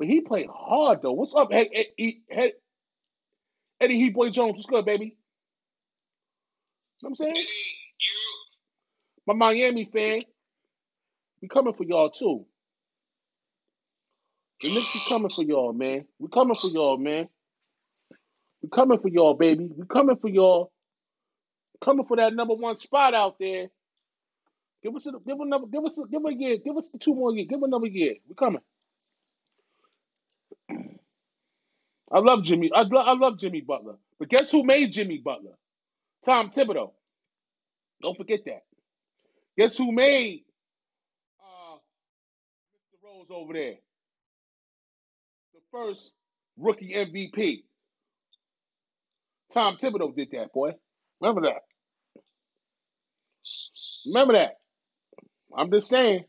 But he played hard though. What's up, hey, hey, hey, Eddie Heat Boy Jones? What's good, baby? You know what I'm saying? My Miami fan, we coming for y'all too. The Knicks is coming for y'all, man. We coming for y'all, man. We coming for y'all, baby. We coming for y'all. Coming for that number one spot out there. Give us a, give another, give us a, give a year, give us two more years, give another year. We coming. I love Jimmy. I love, I love Jimmy Butler. But guess who made Jimmy Butler? Tom Thibodeau. Don't forget that. Guess who made uh, Mister Rose over there? The first rookie M V P. Tom Thibodeau did that, boy. Remember that. Remember that. I'm just saying.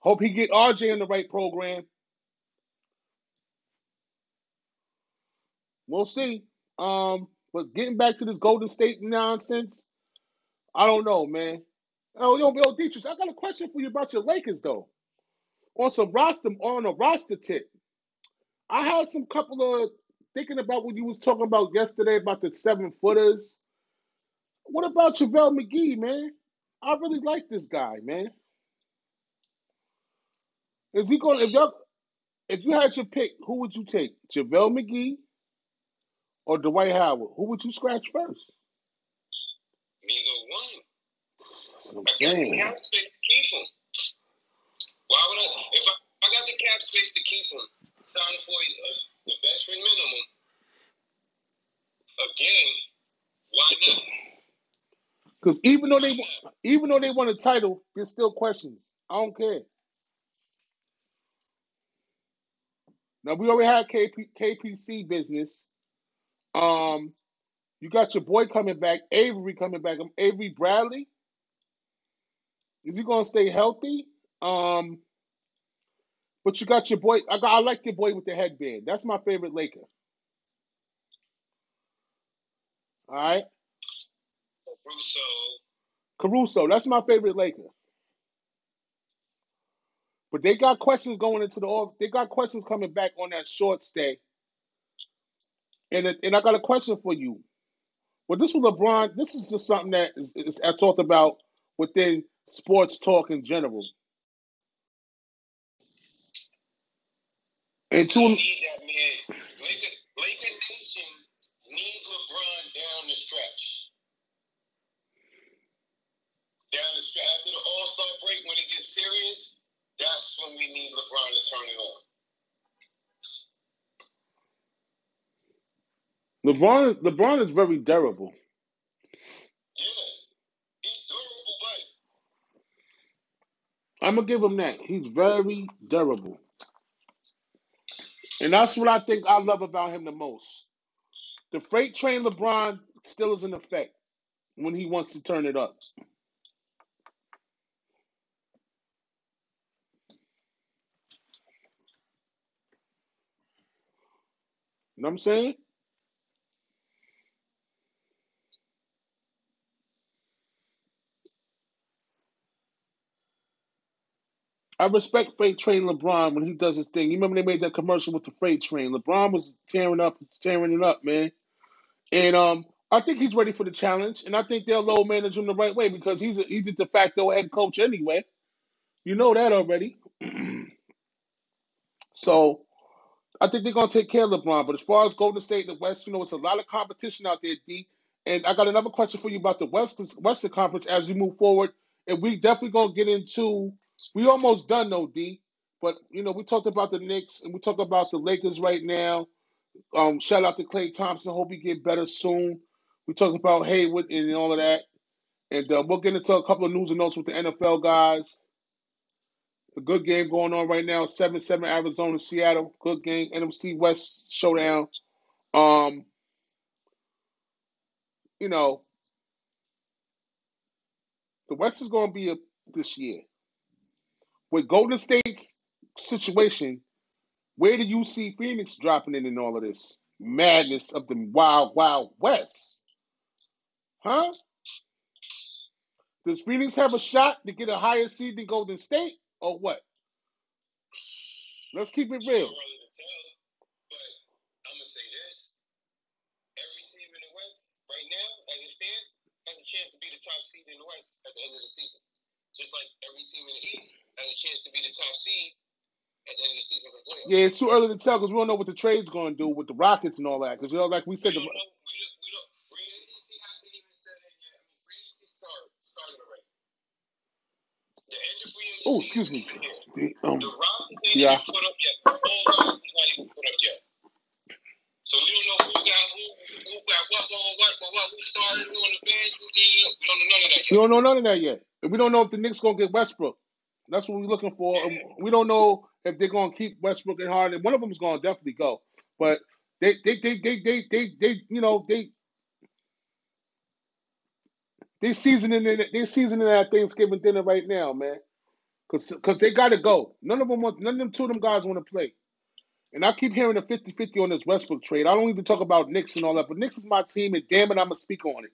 Hope he get R J in the right program. We'll see. Um, but getting back to this Golden State nonsense, I don't know, man. Oh, yo, yo, Dietrich, I got a question for you about your Lakers, though. On some roster, on a roster tip, I had some couple of thinking about what you was talking about yesterday about the seven footers. What about JaVale McGee, man? I really like this guy, man. Is he going? If y'all, if you had your pick, who would you take, JaVale McGee or Dwight Howard? Who would you scratch first? Neither one. That's what I'm saying. I got the cap space to keep him. Why would I? If I, I got the cap space to keep him, sign for uh, the veteran minimum. Again, why not? Because even though they even though they won a title, there's still questions. I don't care. Now we already had K P C business. Um, you got your boy coming back, Avery coming back. I'm Avery Bradley. Is he gonna stay healthy? Um, but you got your boy. I got, I like your boy with the headband. That's my favorite Laker. All right. Caruso. Caruso. That's my favorite Laker. But they got questions going into the off. They got questions coming back on that short stay. And and I got a question for you. Well, this was LeBron. This is just something that is, is I talked about within sports talk in general. And two. Need that, man. Laker, Laker Nation needs LeBron down the stretch. Down the stretch after the All Star break, when it gets serious. That's when we need LeBron to turn it on. LeBron, LeBron is very durable. Yeah, he's durable, but I'm gonna give him that. He's very durable, and that's what I think I love about him the most. The freight train LeBron still is in effect when he wants to turn it up. You know what I'm saying? I respect Freight Train LeBron when he does his thing. You remember they made that commercial with the Freight Train. LeBron was tearing up, tearing it up, man. And um, I think he's ready for the challenge, and I think they'll load manage him the right way because he's a, he's a de facto head coach anyway. You know that already. So I think they're going to take care of LeBron. But as far as Golden State and the West, you know, it's a lot of competition out there, D. And I got another question for you about the West, Western Conference as we move forward. And we definitely going to get into – we almost done, though, D. But, you know, we talked about the Knicks and we talked about the Lakers right now. Um, shout out to Klay Thompson. Hope he get better soon. We talked about Hayward and all of that. And uh, we'll get into a couple of news and notes with the N F L guys. A good game going on right now, seven seven Arizona, Seattle. Good game, N F C West showdown. Um, you know, the West is going to be a, this year. With Golden State's situation, where do you see Phoenix dropping in in all of this madness of the wild, wild West? Huh? Does Phoenix have a shot to get a higher seed than Golden State? Or what? Let's keep it real. It's too early to tell, but I'm gonna say this: every seed in the West at the end of the season. Just like every team in the East has a chance to be the top seed at the end of the season for playoffs. Yeah, it's too early to tell because we don't know what the trade's going to do with the Rockets and all that. Because, you know, like we said, we the. Don't know, we don't, we don't, free agency hasn't even said it yet. I mean, free agency started, started already. The end of free agency. Oh, excuse me. The, um, the Rockets ain't yeah. even put up yet. The whole Rockets not even put up yet. So we don't know who got who, who got what, what, what, what, what, who started, who on the bench, who didn't. We don't know none of that yet. We don't know none of that yet. We don't know if the Knicks going to get Westbrook. That's what we're looking for. Yeah. We don't know if they're going to keep Westbrook and Harden. One of them is going to definitely go. But they, they, they, they, they, they, they you know, they, they seasoning they seasoning that Thanksgiving dinner right now, man, because because they got to go. None of them want, none of them two of them guys want to play. And I keep hearing a fifty-fifty on this Westbrook trade. I don't need to talk about Knicks and all that, but Knicks is my team, and damn it, I'm going to speak on it.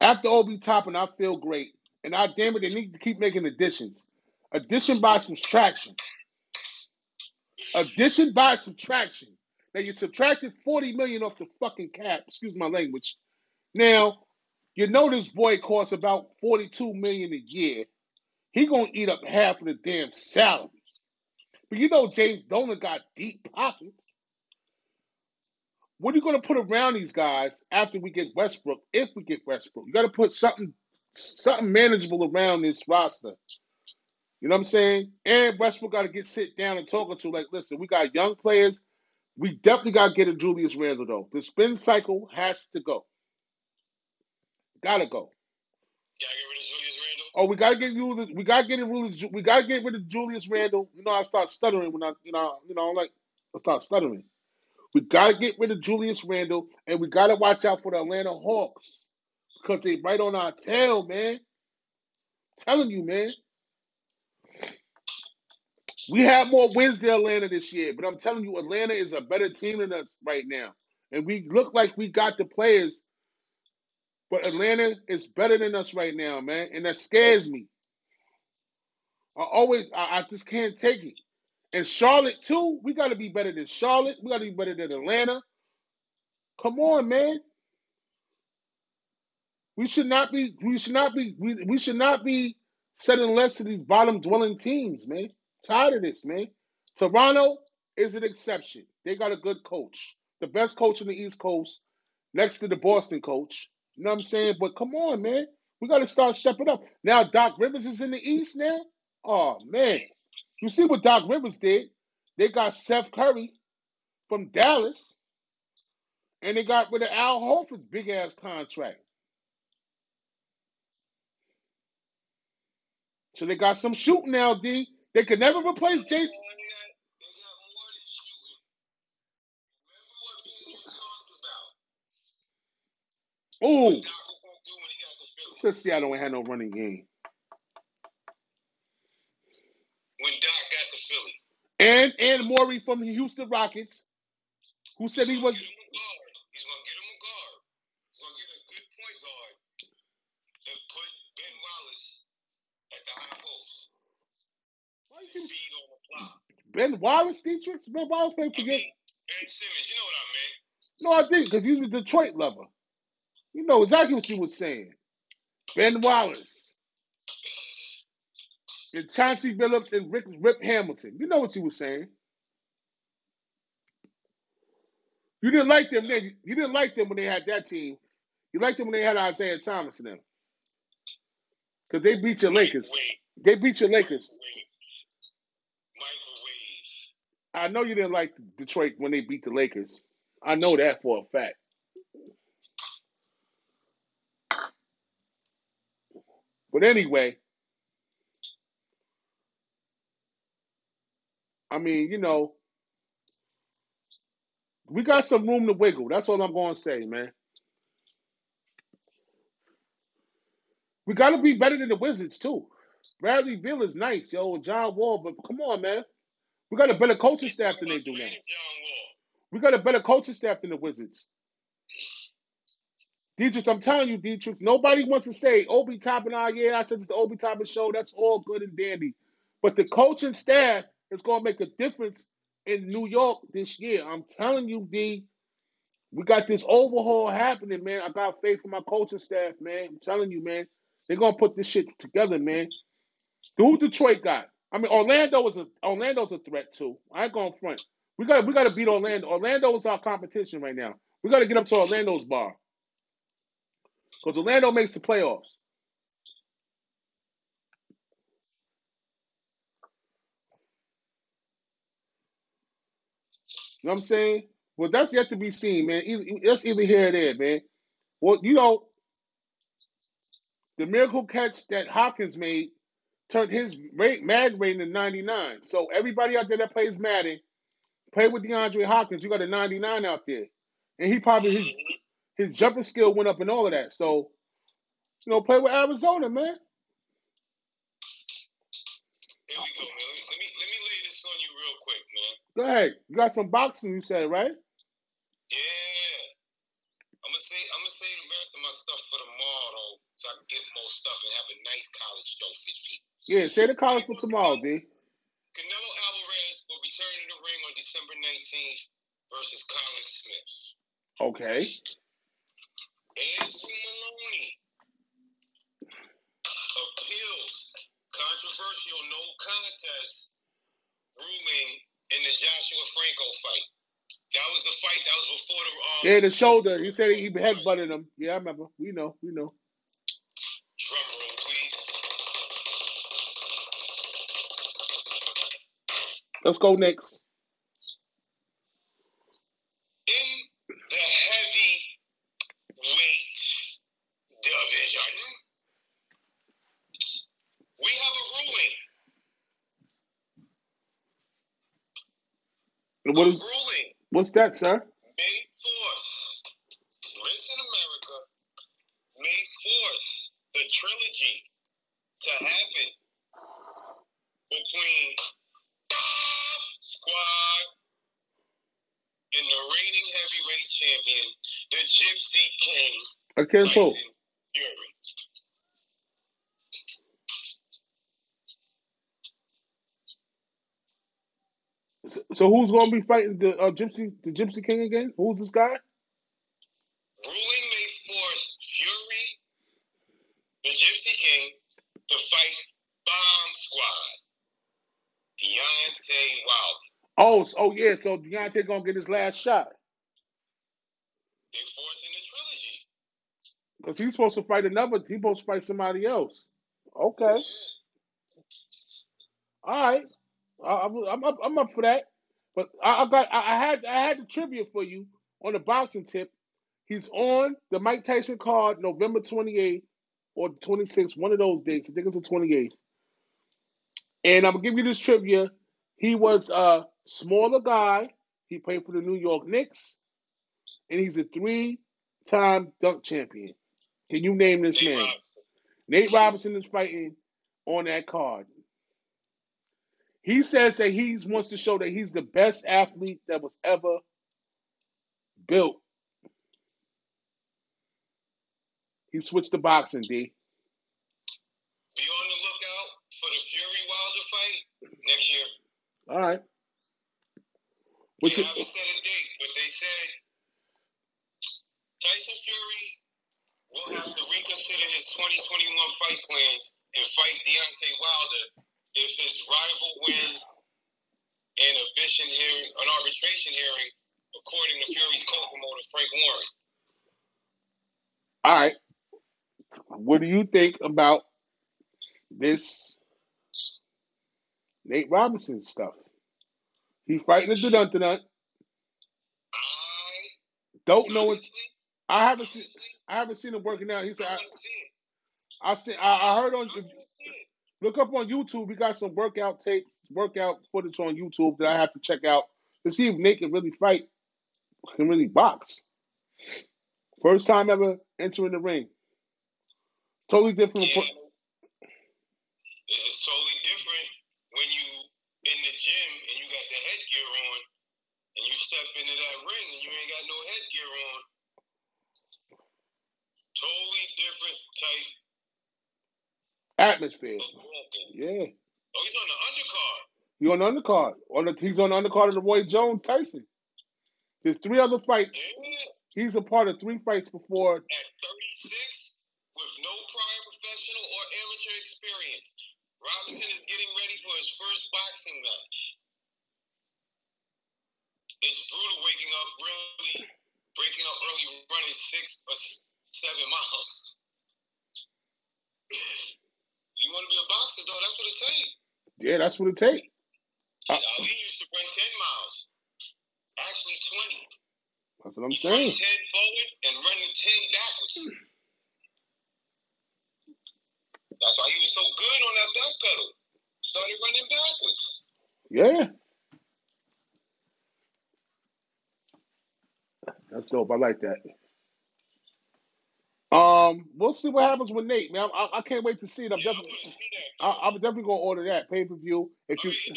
After Obi Toppin, I feel great. And I damn it, they need to keep making additions. Addition by subtraction. Addition by subtraction. Now, you subtracted forty million dollars off the fucking cap. Excuse my language. Now, you know this boy costs about forty-two million dollars a year. He going to eat up half of the damn salary. But you know James Dolan got deep pockets. What are you going to put around these guys after we get Westbrook, if we get Westbrook? You got to put something something manageable around this roster. You know what I'm saying? And Westbrook got to get sit down and talk to like, listen, we got young players. We definitely got to get a Julius Randle, though. The spin cycle has to go. Got to go. Yeah, I get rid of Julius. Oh, we gotta get you. We gotta get it. We gotta get rid of Julius Randle. You know, I start stuttering when I, you know, you know, like I start stuttering. We gotta get rid of Julius Randle, and we gotta watch out for the Atlanta Hawks because they right on our tail, man. I'm telling you, man. We have more wins than Atlanta this year, but I'm telling you, Atlanta is a better team than us right now, and we look like we got the players. But Atlanta is better than us right now, man, and that scares me. I always, I, I just can't take it. And Charlotte, too, we got to be better than Charlotte. We got to be better than Atlanta. Come on, man. We should not be, we should not be, we, we should not be setting less to these bottom-dwelling teams, man. Tired of this, man. Toronto is an exception. They got a good coach. The best coach in the East Coast next to the Boston coach. You know what I'm saying? But come on, man. We got to start stepping up. Now Doc Rivers is in the East now? Oh, man. You see what Doc Rivers did? They got Steph Curry from Dallas, and they got rid of Al Horford's big-ass contract. So they got some shooting now, D. They could never replace Jason. Oh, since Seattle ain't had no running game. When Doc got to Philly. And and Morey from the Houston Rockets, who said he was. He's going to get him a guard. He's going to get him a guard. He's going to get a good point guard and put Ben Wallace at the high post. Why you can feed on the block? Ben Wallace, Dietrich? Ben Wallace played for Ben Simmons, you know what I meant. No, I didn't, because he was a Detroit lover. You know exactly what you were saying. Ben Wallace. And Chauncey Billups and Rick, Rip Hamilton. You know what you were saying. You didn't like them then. You didn't like them when they had that team. You liked them when they had Isaiah Thomas in them. Because they beat your Lakers. They beat your Lakers. I know you didn't like Detroit when they beat the Lakers. I know that for a fact. But anyway, I mean, you know, we got some room to wiggle. That's all I'm going to say, man. We got to be better than the Wizards, too. Bradley Beal is nice, yo, John Wall, but come on, man. We got a better coaching staff than they do now. We got a better coaching staff than the Wizards. Dietrich, I'm telling you, Dietrich, nobody wants to say Obi Toppin, oh, yeah, I said it's the Obi Toppin show. That's all good and dandy. But the coaching staff is going to make a difference in New York this year. I'm telling you, D, we got this overhaul happening, man. I got faith in my coaching staff, man. I'm telling you, man. They're gonna put this shit together, man. Who Detroit got? I mean, Orlando was a Orlando's a threat too. I ain't going front. We got we got to beat Orlando. Orlando is our competition right now. We got to get up to Orlando's bar because Orlando makes the playoffs. You know what I'm saying? Well, that's yet to be seen, man. Either, that's either here or there, man. Well, you know, the miracle catch that Hawkins made turned his rate, Madden rating to ninety-nine. So everybody out there that plays Madden, play with DeAndre Hawkins. You got a ninety-nine out there. And he probably, his, his jumping skill went up and all of that. So, you know, play with Arizona, man. Here we go, man. Go ahead. You got some boxing, you said, right? Yeah. I'm gonna say I'm gonna say the rest of my stuff for tomorrow, though, so I can get more stuff and have a nice college show for people. Yeah, say the college for tomorrow, D. Canelo Alvarez will return to the ring on December nineteenth versus Colin Smith. Okay. Andrew Maloney appeals controversial no contest ruling in the Joshua Franco fight. That was the fight that was before the... Um, yeah, the shoulder. He said he headbutted him. Yeah, I remember. We know. We know. Drum roll, please. Let's go next. In the heavyweight division, we have a ruling. What is, ruling, what's that, sir? May fourth. Listen, America. May fourth, the trilogy to happen between Bob Squad and the reigning heavyweight champion, the Gypsy King. I can't hold. So who's gonna be fighting the uh, Gypsy, the Gypsy King again? Who's this guy? Ruling May fourth, Fury, the Gypsy King, to fight Bomb Squad, Deontay Wilder. Oh, oh yeah. So Deontay gonna get his last shot. They're fourth in the trilogy. Because he's supposed to fight another. He's supposed to fight somebody else. Okay. Yeah. All right. I'm up, I'm up for that, but I, I got I had I had the trivia for you on the boxing tip. He's on the Mike Tyson card November twenty-eighth or twenty-sixth, one of those dates. I think it's the twenty-eighth. And I'm gonna give you this trivia. He was a smaller guy. He played for the New York Knicks, and he's a three-time dunk champion. Can you name this Nate man? Robinson. Nate Robinson is fighting on that card. He says that he wants to show that he's the best athlete that was ever built. He switched to boxing, D. Be on the lookout for the Fury Wilder fight next year. All right. They haven't set a date, but they said Tyson Fury will have to reconsider his twenty twenty-one fight plans and fight Deontay Wilder if his rival wins an ambition hearing, an arbitration hearing, according to Fury's co-promoter Frank Warren. All right. What do you think about this Nate Robinson stuff? He fighting a dun dun dun. I don't know it. I haven't seen. I haven't seen him working out. He said, "I see. I, I heard on." Look up on YouTube. We got some workout tape, workout footage on YouTube that I have to check out to see if Nate can really fight, can really box. First time ever entering the ring. Totally different. Yeah. It's totally different when you in the gym and you got the headgear on and you step into that ring and you ain't got no headgear on. Totally different type atmosphere. Yeah. Oh, he's on the undercard. He's on the undercard. On the, he's on the undercard of the Roy Jones Tyson. There's three other fights. Yeah. He's a part of three fights before. At thirty-six, with no prior it's brutal waking up really, waking up early, running six or seven miles. You want to be a boxer, though? That's what it takes. Yeah, that's what it takes. I- Ali used to run ten miles, actually twenty. That's what I'm He's saying. Running ten forward and running ten backwards. That's why he was so good on that back pedal. Started running backwards. Yeah. That's dope. I like that. Um, we'll see what happens with Nate, man. I, I, I can't wait to see it. I'm yeah, definitely, I see that, I, I'm definitely gonna order that pay per view. If I you, mean, it doesn't even,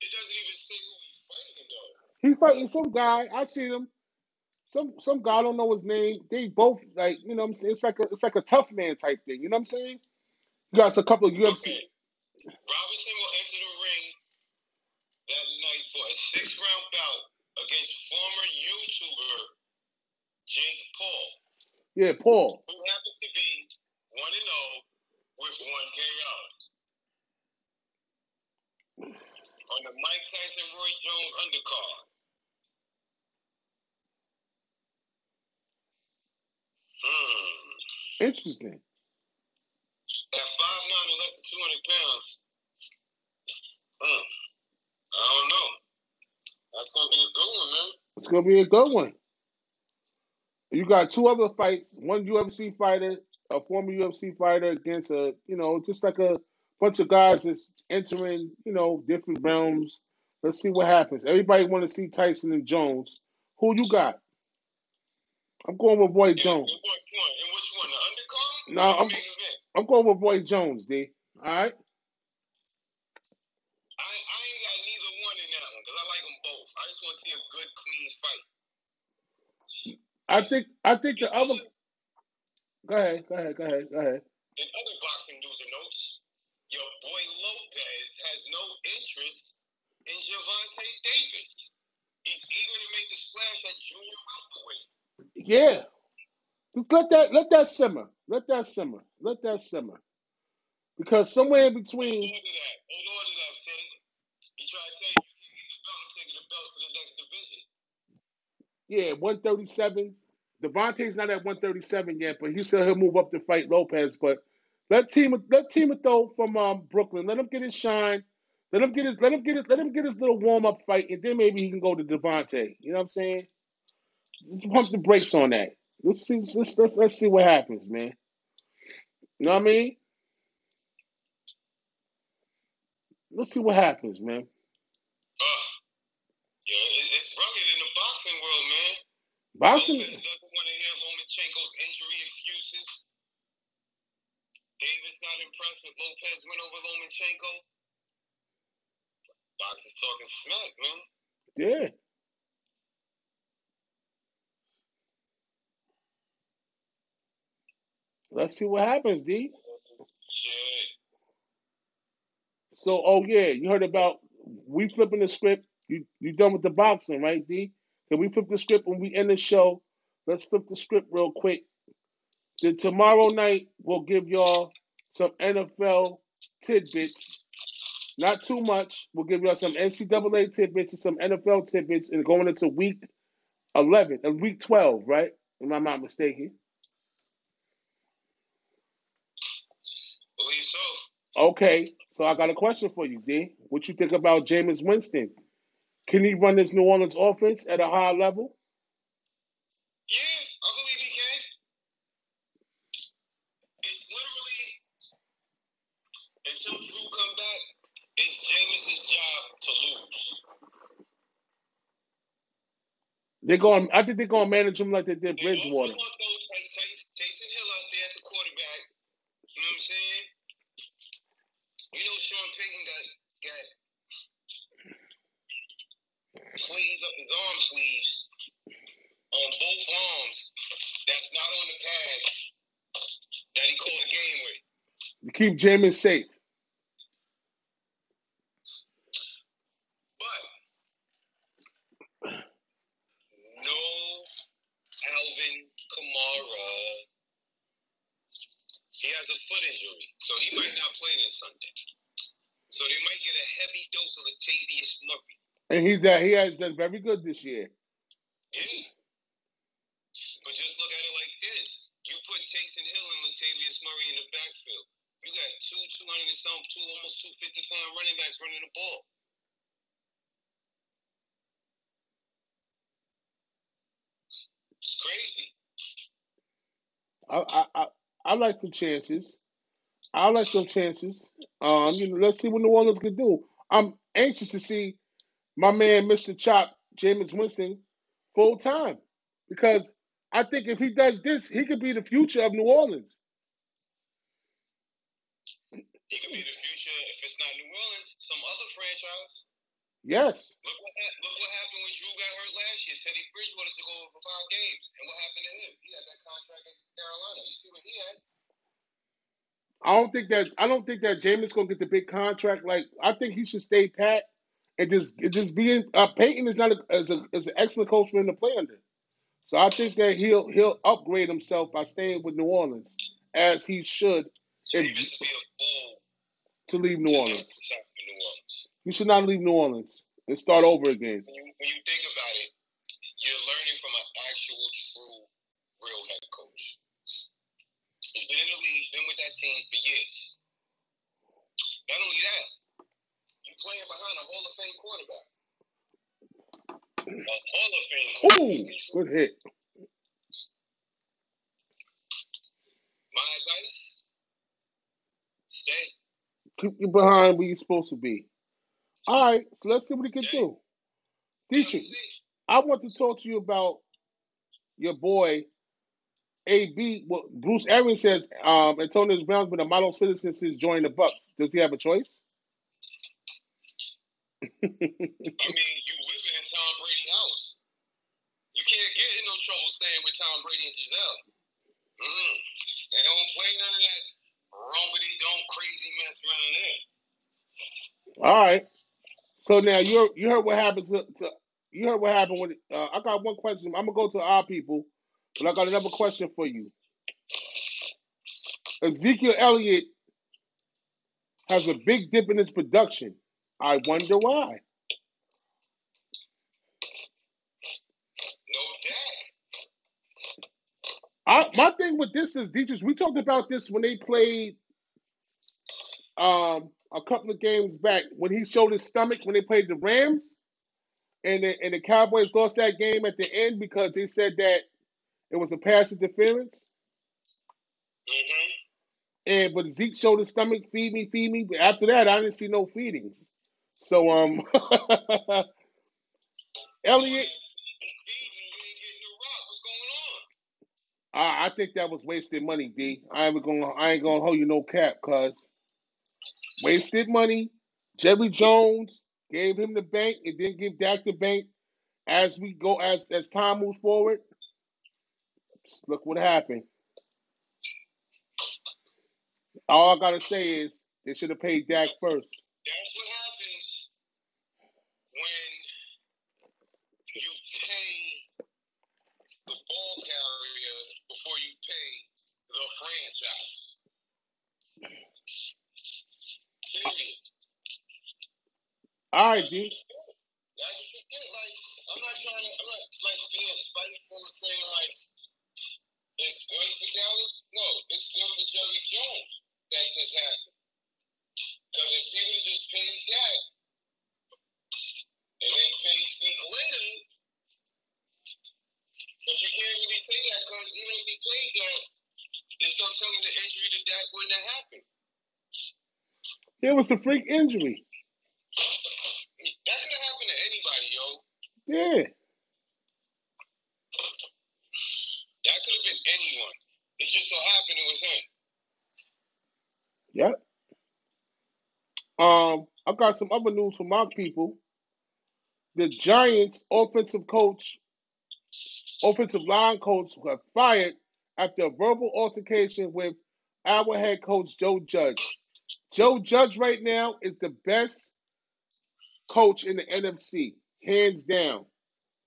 it doesn't even say who he's fighting though. He's fighting some guy. I seen him. Some some guy, I don't know his name. They both like, you know what I'm saying? It's like a it's like a tough man type thing. You know what I'm saying? You got a couple of U F C. Okay. Robinson will enter the ring that night for a six round bout against former YouTuber Jake Paul. Yeah, Paul. Who happens to be one and zero with one K O. On the Mike Tyson Roy Jones undercard. Hmm. Interesting. At five nine and less than two hundred pounds. Hmm. I don't know. That's gonna be a good one, man. It's gonna be a good one. You got two other fights, one U F C fighter, a former U F C fighter against a, you know, just like a bunch of guys that's entering, you know, different realms. Let's see what happens. Everybody want to see Tyson and Jones. Who you got? I'm going with Roy Jones. And which one? And which one? The undercard? No, I'm, I'm going with Roy Jones, D. All right? I, I ain't got neither one in that one because I like them both. I just want to see a good, clean fight. I think I think the other. Go ahead, go ahead, go ahead, go ahead. In other boxing news and notes, your boy Lopez has no interest in Gervonta Davis. He's eager to make the splash at junior welterweight. Yeah, just let that let that simmer, let that simmer, let that simmer, because somewhere in between. Hold on to that, hold on to that, Ted. He tried to tell you, you get the belt, I'm taking the belt to the next division. Yeah, one thirty-seven. Devontae's not at one thirty-seven yet, but he said he'll move up to fight Lopez. But let team let team though from um, Brooklyn. Let him get his shine. Let him get his let him get his let him get his little warm up fight, and then maybe he can go to Devontae. You know what I'm saying? Just pump the brakes on that. Let's see let's let's, let's see what happens, man. You know what I mean? Let's see what happens, man. Boxing doesn't want to hear Lomachenko's injury excuses. Davis not impressed with Lopez win over Lomachenko. Boxing's talking smack, man. Yeah. Let's see what happens, D. Shit. So, oh yeah, you heard about we flipping the script. You you done with the boxing, right, D? Can we flip the script when we end the show? Let's flip the script real quick. Then tomorrow night, we'll give y'all some N F L tidbits. Not too much. We'll give y'all some N C double A tidbits and some N F L tidbits and going into week eleven, and week twelve, right? If I'm not mistaken. Believe so. Okay. So I got a question for you, D. What you think about Jameis Winston? Can he run this New Orleans offense at a high level? Yeah, I believe he can. It's literally, until Drew comes back, it's Jameis' job to lose. They're going, I think they're going to manage him like they did Bridgewater. Taysom Hill out there at the quarterback. You know what I'm saying? You know Sean Payton got got please up his arm sleeves on both arms. That's not on the pad that he called the game with. To keep Jameis safe. But no Alvin Kamara. He has a foot injury, so he might not play this Sunday. So they might get a heavy dose of Latavius Murray. And he's that he has done very good this year. Yeah. But just look at it like this. You put Taysom Hill and Latavius Murray in the backfield. You got two two hundred and some two almost two fifty pound running backs running the ball. It's crazy. I I I, I like the chances. I like those chances. Um, you know, let's see what New Orleans can do. I'm anxious to see my man, Mister Chop, Jameis Winston, full time, because I think if he does this, he could be the future of New Orleans. He could be the future. If it's not New Orleans, some other franchise. Yes. Look what, ha- look what happened when Drew got hurt last year. Teddy Bridgewater took over for five games, and what happened to him? He had that contract in Carolina. You see what he had? I don't think that I don't think that Jameis gonna get the big contract. Like, I think he should stay pat and just just being uh, Peyton is not a, is a is an excellent coach for him to play under. So I think that he'll he'll upgrade himself by staying with New Orleans, as he should. If, be a fool to leave New Orleans. New Orleans, you should not leave New Orleans and start over again. When you, when you think about it, you're learning from an actual, true, real head coach. He's been in the league, been with that team for years. Not only that, you playing behind a Hall of Fame quarterback. A Hall of Fame quarterback. Ooh, good hit. My advice, stay. Keep you behind where you're supposed to be. All right, so let's see what he can stay. do. Dietrich, I want to talk to you about your boy, A B. Well, Bruce Arians says um, Antonio Brown's been a model citizen since joining the Bucks. Does he have a choice? I mean, you live in Tom Brady's house. You can't get in no trouble staying with Tom Brady and Giselle. Mm-hmm. They don't play none of that romity, don't crazy mess around there. All right. So now you you heard what happened to, to you heard what happened when uh, I got one question. I'm gonna go to our people. But I got another question for you. Ezekiel Elliott has a big dip in his production. I wonder why. No doubt. I, my thing with this is, Deatrice, we talked about this when they played um, a couple of games back, when he showed his stomach when they played the Rams, and the, and the Cowboys lost that game at the end because they said that it was a pass interference. Mm-hmm. And but Zeke showed his stomach, feed me, feed me. But after that, I didn't see no feedings. So um Elliot. I, I think that was wasted money, D. I ain't gonna I ain't gonna hold you no cap, cuz wasted money. Jerry Jones gave him the bank and didn't give Dak the bank as we go as as time moves forward. Look what happened. All I gotta say is they should have paid Dak first. That's what happens when you pay the ball carrier before you pay the franchise. Period. All right, dude. That's what you get. Like, I'm not trying to. I'm not like being spiteful and saying like, it's good for Dallas? No, it's good for Jerry Jones that this happened. Because if he would have just paid that and then paid Zeke later, but you can't really say that because even if he played that, there's no telling the injury that that wouldn't have happened. It was a freak injury. That could have happened to anybody, yo. Yeah. That could have been anyone. It just so happened it was him. Yep. Um, I've got some other news from my people. The Giants' offensive coach, offensive line coach, got fired after a verbal altercation with our head coach, Joe Judge. Joe Judge right now is the best coach in the N F C, hands down.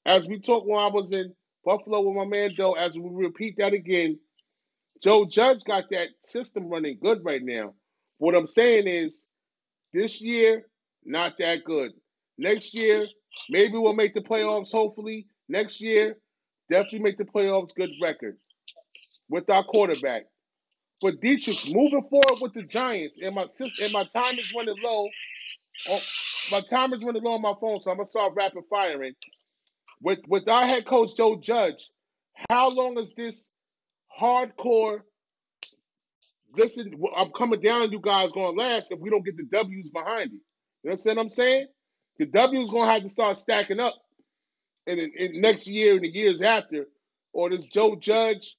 As we talked when I was in Buffalo with my man, though, as we repeat that again, Joe Judge got that system running good right now. What I'm saying is, this year, not that good. Next year, maybe we'll make the playoffs, hopefully. Next year, definitely make the playoffs, good record with our quarterback. But Dietrich, moving forward with the Giants, and my sister, and my time is running low. Oh, my time is running low on my phone, so I'm going to start rapid firing. With, with our head coach, Joe Judge, how long is this hardcore, listen, I'm coming down on you guys going to last if we don't get the W's behind it? You know what I'm saying? The W's going to have to start stacking up in, in, in next year and the years after, or this Joe Judge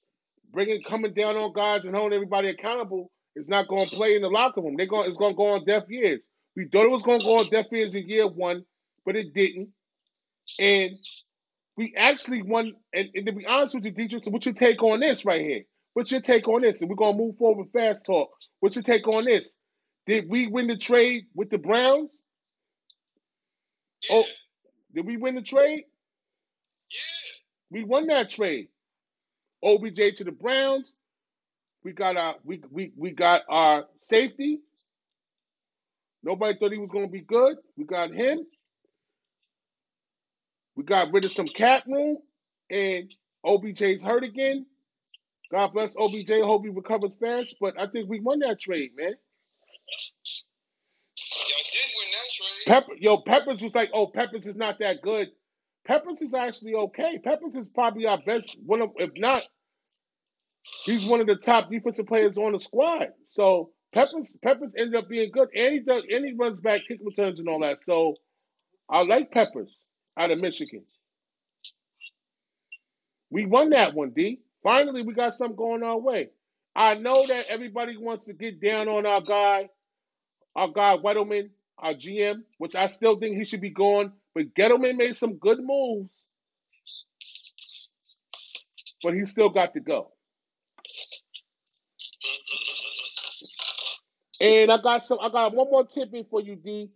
bringing coming down on guys and holding everybody accountable is not going to play in the locker room. They're going, it's going to go on deaf ears. We thought it was going to go on deaf ears in year one, but it didn't. And we actually won. And, and to be honest with you, Dietrich, so what's your take on this right here? What's your take on this? And we're going to move forward with Fast Talk. What's your take on this? Did we win the trade with the Browns? Yeah. Oh, did we win the trade? Yeah. We won that trade. O B J to the Browns. We got our we we we got our safety. Nobody thought he was going to be good. We got him. We got rid of some cap room, and O B J's hurt again. God bless O B J. Hope he recovers fast. But I think we won that trade, man. Y'all did win that trade. Pepper, yo, Peppers was like, oh, Peppers is not that good. Peppers is actually okay. Peppers is probably our best, one of, if not, he's one of the top defensive players on the squad. So Peppers, Peppers ended up being good. And he, does, and he runs back, kick returns, and all that. So I like Peppers out of Michigan. We won that one, D. Finally, we got something going our way. I know that everybody wants to get down on our guy, our guy Gettleman, our G M, which I still think he should be gone. But Gettleman made some good moves, but he still got to go. And I got some. I got one more tidbit for you, D.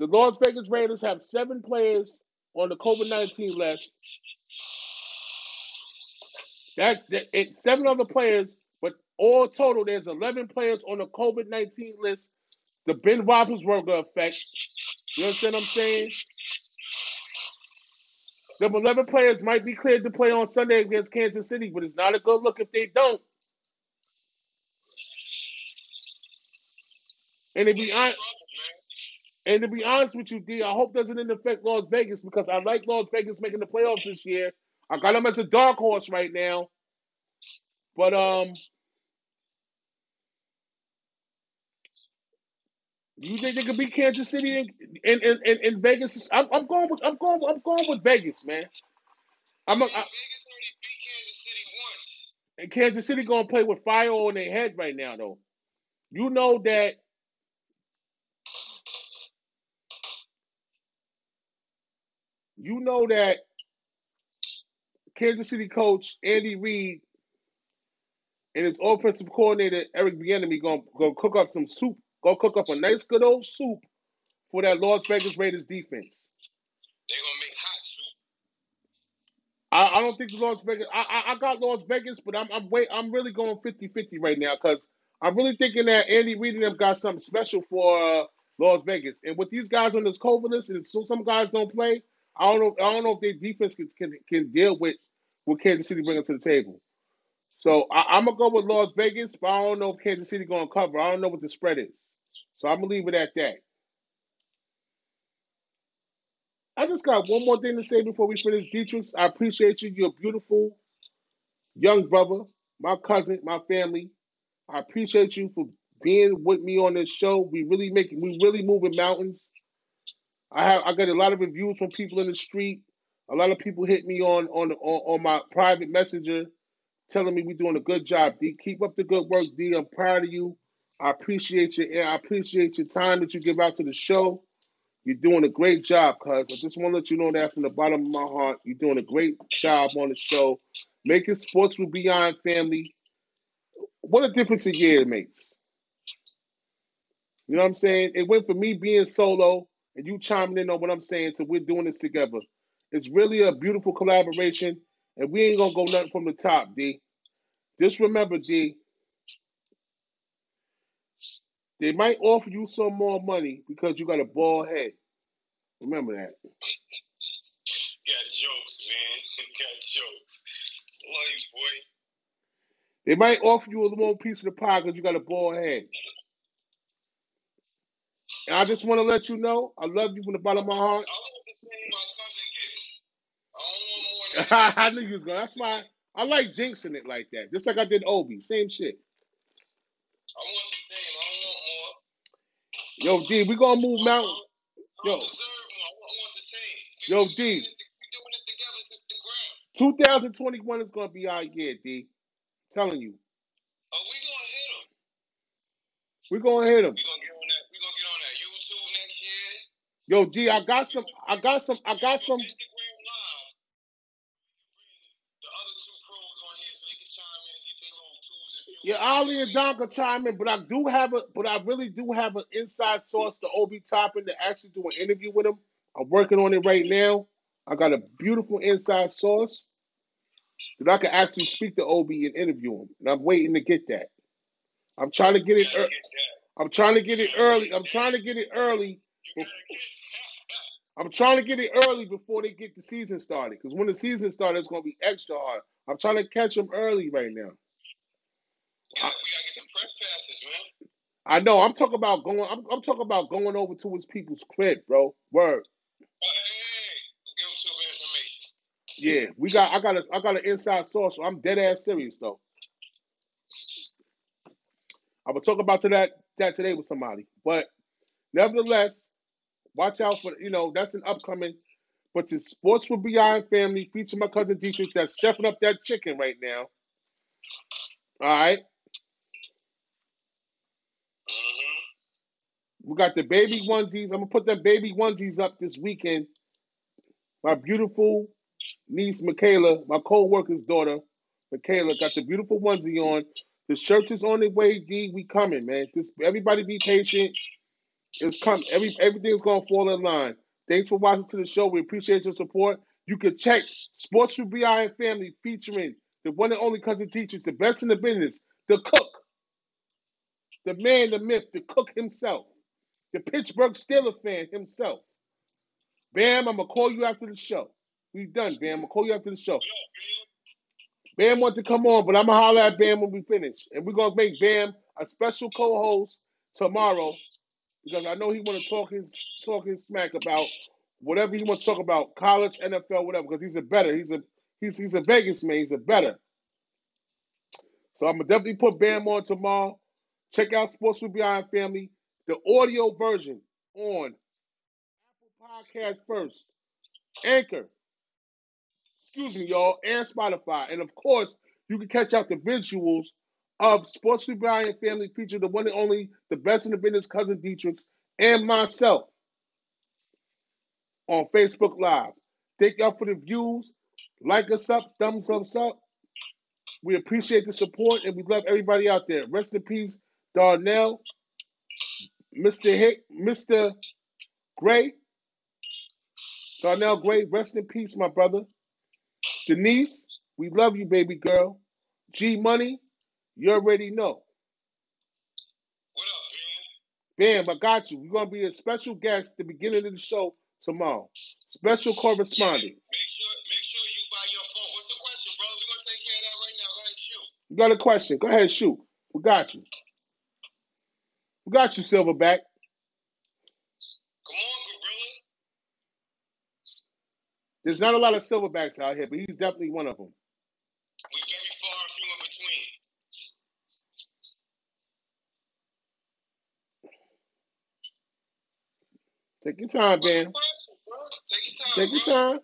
The Las Vegas Raiders have seven players on the COVID nineteen list. That, that it, seven other players, but all total, there's eleven players on the COVID nineteen list. The Ben Roethlisberger effect. You understand what I'm saying? The eleven players might be cleared to play on Sunday against Kansas City, but it's not a good look if they don't. And to be honest, and to be honest with you, D, I hope doesn't affect Las Vegas because I like Las Vegas making the playoffs this year. I got them as a dark horse right now, but um, do you think they could beat Kansas City and in, in, in, in Vegas? I'm, I'm going with I'm going I'm going with Vegas, man. I'm a, I, Vegas already beat Kansas City once. And Kansas City gonna play with fire on their head right now, though. You know that. You know that Kansas City coach Andy Reid and his offensive coordinator Eric Bieniemy gonna go cook up some soup. Go cook up a nice, good old soup for that Las Vegas Raiders defense. They're gonna make hot soup. I, I don't think Las Vegas. I, I I got Las Vegas, but I'm I'm wait. I'm really going fifty-fifty right now because I'm really thinking that Andy Reid and them got something special for uh, Las Vegas. And with these guys on this COVID list, and so some guys don't play. I don't know. I don't know if their defense can can, can deal with what Kansas City bringing to the table. So I, I'm gonna go with Las Vegas, but I don't know if Kansas City gonna cover. I don't know what the spread is, so I'm gonna leave it at that. I just got one more thing to say before we finish, Dietrich. I appreciate you. You're a beautiful young brother, my cousin, my family. I appreciate you for being with me on this show. We really make we really moving mountains. I have I got a lot of reviews from people in the street. A lot of people hit me on on on, on my private messenger, telling me we're doing a good job. D, keep up the good work, D. I'm proud of you. I appreciate your I appreciate your time that you give out to the show. You're doing a great job, cuz. I just want to let you know that from the bottom of my heart, you're doing a great job on the show, making Sports with Beyond family. What a difference a year it makes. You know what I'm saying? It went from me being solo. And you chiming in on what I'm saying, so we're doing this together. It's really a beautiful collaboration, and we ain't gonna go nothing from the top, D. Just remember, D, They might offer you some more money because you got a bald head. Remember that. Got jokes, man. Got jokes. Love you, boy. They might offer you a little piece of the pie because you got a bald head. And I just want to let you know, I love you from the bottom of my heart. I want the same my cousin gets. I don't want more than I knew you was going. That's why I like jinxing it like that. Just like I did Obi. Same shit. I want the same. I don't want more. Yo, D, we going to move mountain. Yo. I want the same. Yo, D. twenty twenty-one is going to be our year, D. I'm telling you. Oh, we going to hit him. We're going to hit him. Yo, D, I got some, I got some, I got some. Yeah, Ali and Don can chime in, but I do have a, but I really do have an inside source to Obi Toppin to actually do an interview with him. I'm working on it right now. I got a beautiful inside source that I can actually speak to Obi and interview him, and I'm waiting to get that. I'm trying to get it. Er- I'm trying to get it early. I'm trying to get it early. I'm trying to get it early before they get the season started, because when the season started, it's going to be extra hard. I'm trying to catch them early right now. Yeah, I, we gotta get some press passes, man. I know. I'm talking about going. I'm, I'm talking about going over to his people's crib, bro. Word. Uh, hey, hey, hey. Give them some information. Yeah, we got. I got a. I got an inside source. So I'm dead ass serious though. I was talking about to that that today with somebody, but nevertheless. Watch out for, you know, that's an upcoming. But the Sports with Beyond family featuring my cousin Dietrich that's stepping up that chicken right now. All right. Mm-hmm. We got the baby onesies. I'm going to put them baby onesies up this weekend. My beautiful niece, Michaela, my co-worker's daughter, Michaela, got the beautiful onesie on. The shirt is on the way, D. We coming, man. Just everybody be patient. It's coming. Every, everything's going to fall in line. Thanks for watching to the show. We appreciate your support. You can check Sports with B I and Family featuring the one and only cousin teachers, the best in the business, the cook, the man, the myth, the cook himself, the Pittsburgh Steelers fan himself. Bam, I'm going to call you after the show. We done, Bam. I'm going to call you after the show. Bam wants to come on, but I'm going to holler at Bam when we finish. And we're going to make Bam a special co-host tomorrow. Because I know he want to talk his talk his smack about whatever he wants to talk about, college, N F L, whatever. Because he's a better, he's a he's he's a Vegas man, he's a better. So I'm gonna definitely put Bam on tomorrow. Check out Sports with Beyond Family, the audio version on Apple Podcast first, Anchor, excuse me, y'all, and Spotify, and of course you can catch out the visuals of Sports with Brian Family feature the one and only, the best in the business, cousin Dietrich, and myself on Facebook Live. Thank y'all for the views. Like us up, thumbs up, up. We appreciate the support, and we love everybody out there. Rest in peace, Darnell, Mister Hick, Mister Gray, Darnell Gray, rest in peace, my brother. Denise, we love you, baby girl. G Money, you already know. What up, man? Bam, I got you. We're going to be a special guest at the beginning of the show tomorrow. Special correspondent. Yeah, make sure make sure you buy your phone. What's the question, brother? We're going to take care of that right now. Go ahead, shoot. You got a question. Go ahead, shoot. We got you. We got you, Silverback. Come on, gorilla. There's not a lot of Silverbacks out here, but he's definitely one of them. Take your time, Ben. Take your time.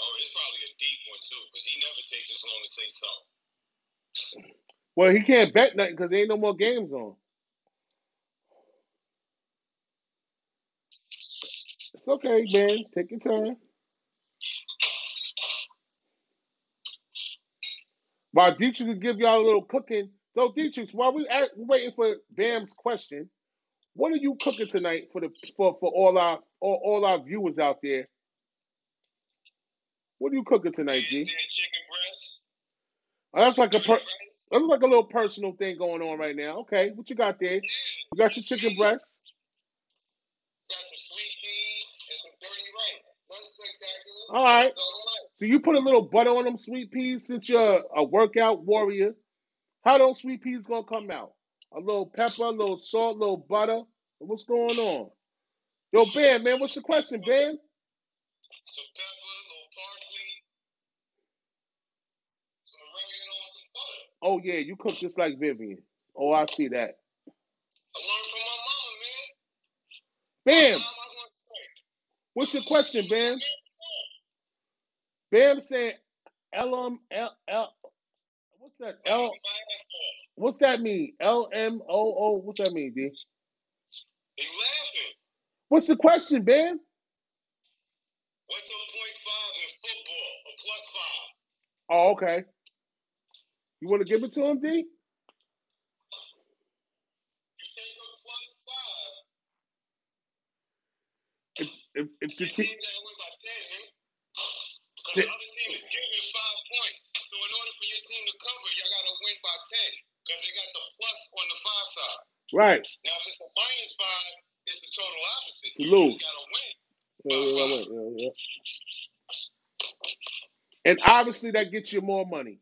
Oh, it's probably a deep one, too, because he never takes this long to say something. Well, he can't bet nothing because there ain't no more games on. It's okay, Ben. Take your time. While Dietrich will give y'all a little cooking. So, Dietrich, while we're waiting for Bam's question, what are you cooking tonight for the for, for all our all, all our viewers out there? What are you cooking tonight, D? Chicken breast. Oh, that's like a per- That's like a little personal thing going on right now. Okay, what you got there? You got your chicken breast. Got some sweet peas and some dirty rice. That's spectacular. All right. So you put a little butter on them sweet peas since you're a workout warrior. How those sweet peas gonna come out? A little pepper, a little salt, a little butter. What's going on? Yo, Ben, man, what's the question, Ben? Some pepper, a little parsley, some oregano, some butter. Oh, yeah, you cook just like Vivian. Oh, I see that. I learned from my mama, man. Bam. What's your question, Ben? Bam saying, L M, L, L, what's that? L, what's that mean? L M O O, what's that mean, D? They laughing. What's the question, Ben? What's a point five in football? A plus five. Oh, okay. You want to give it to him, D? You take a plus five. If if, if the team that win by ten, man. Because the other team is giving five points. So in order for your team to cover, y'all gotta win by ten. Because they got the plus on the five side. Right. Now if it's a minus five, it's the total opposite. You lose. Gotta win. Yeah, yeah, yeah, yeah. And obviously that gets you more money.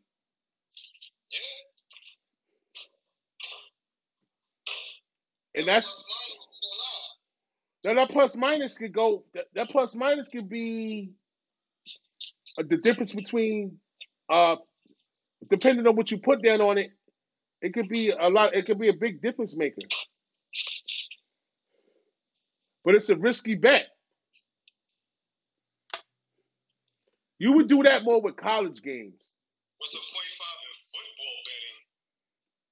Yeah. And that's now that plus minus could go. That, that plus minus could be uh, the difference between, uh, depending on what you put down on it, it could be a lot. It could be a big difference maker. But it's a risky bet. You would do that more with college games. What's a point five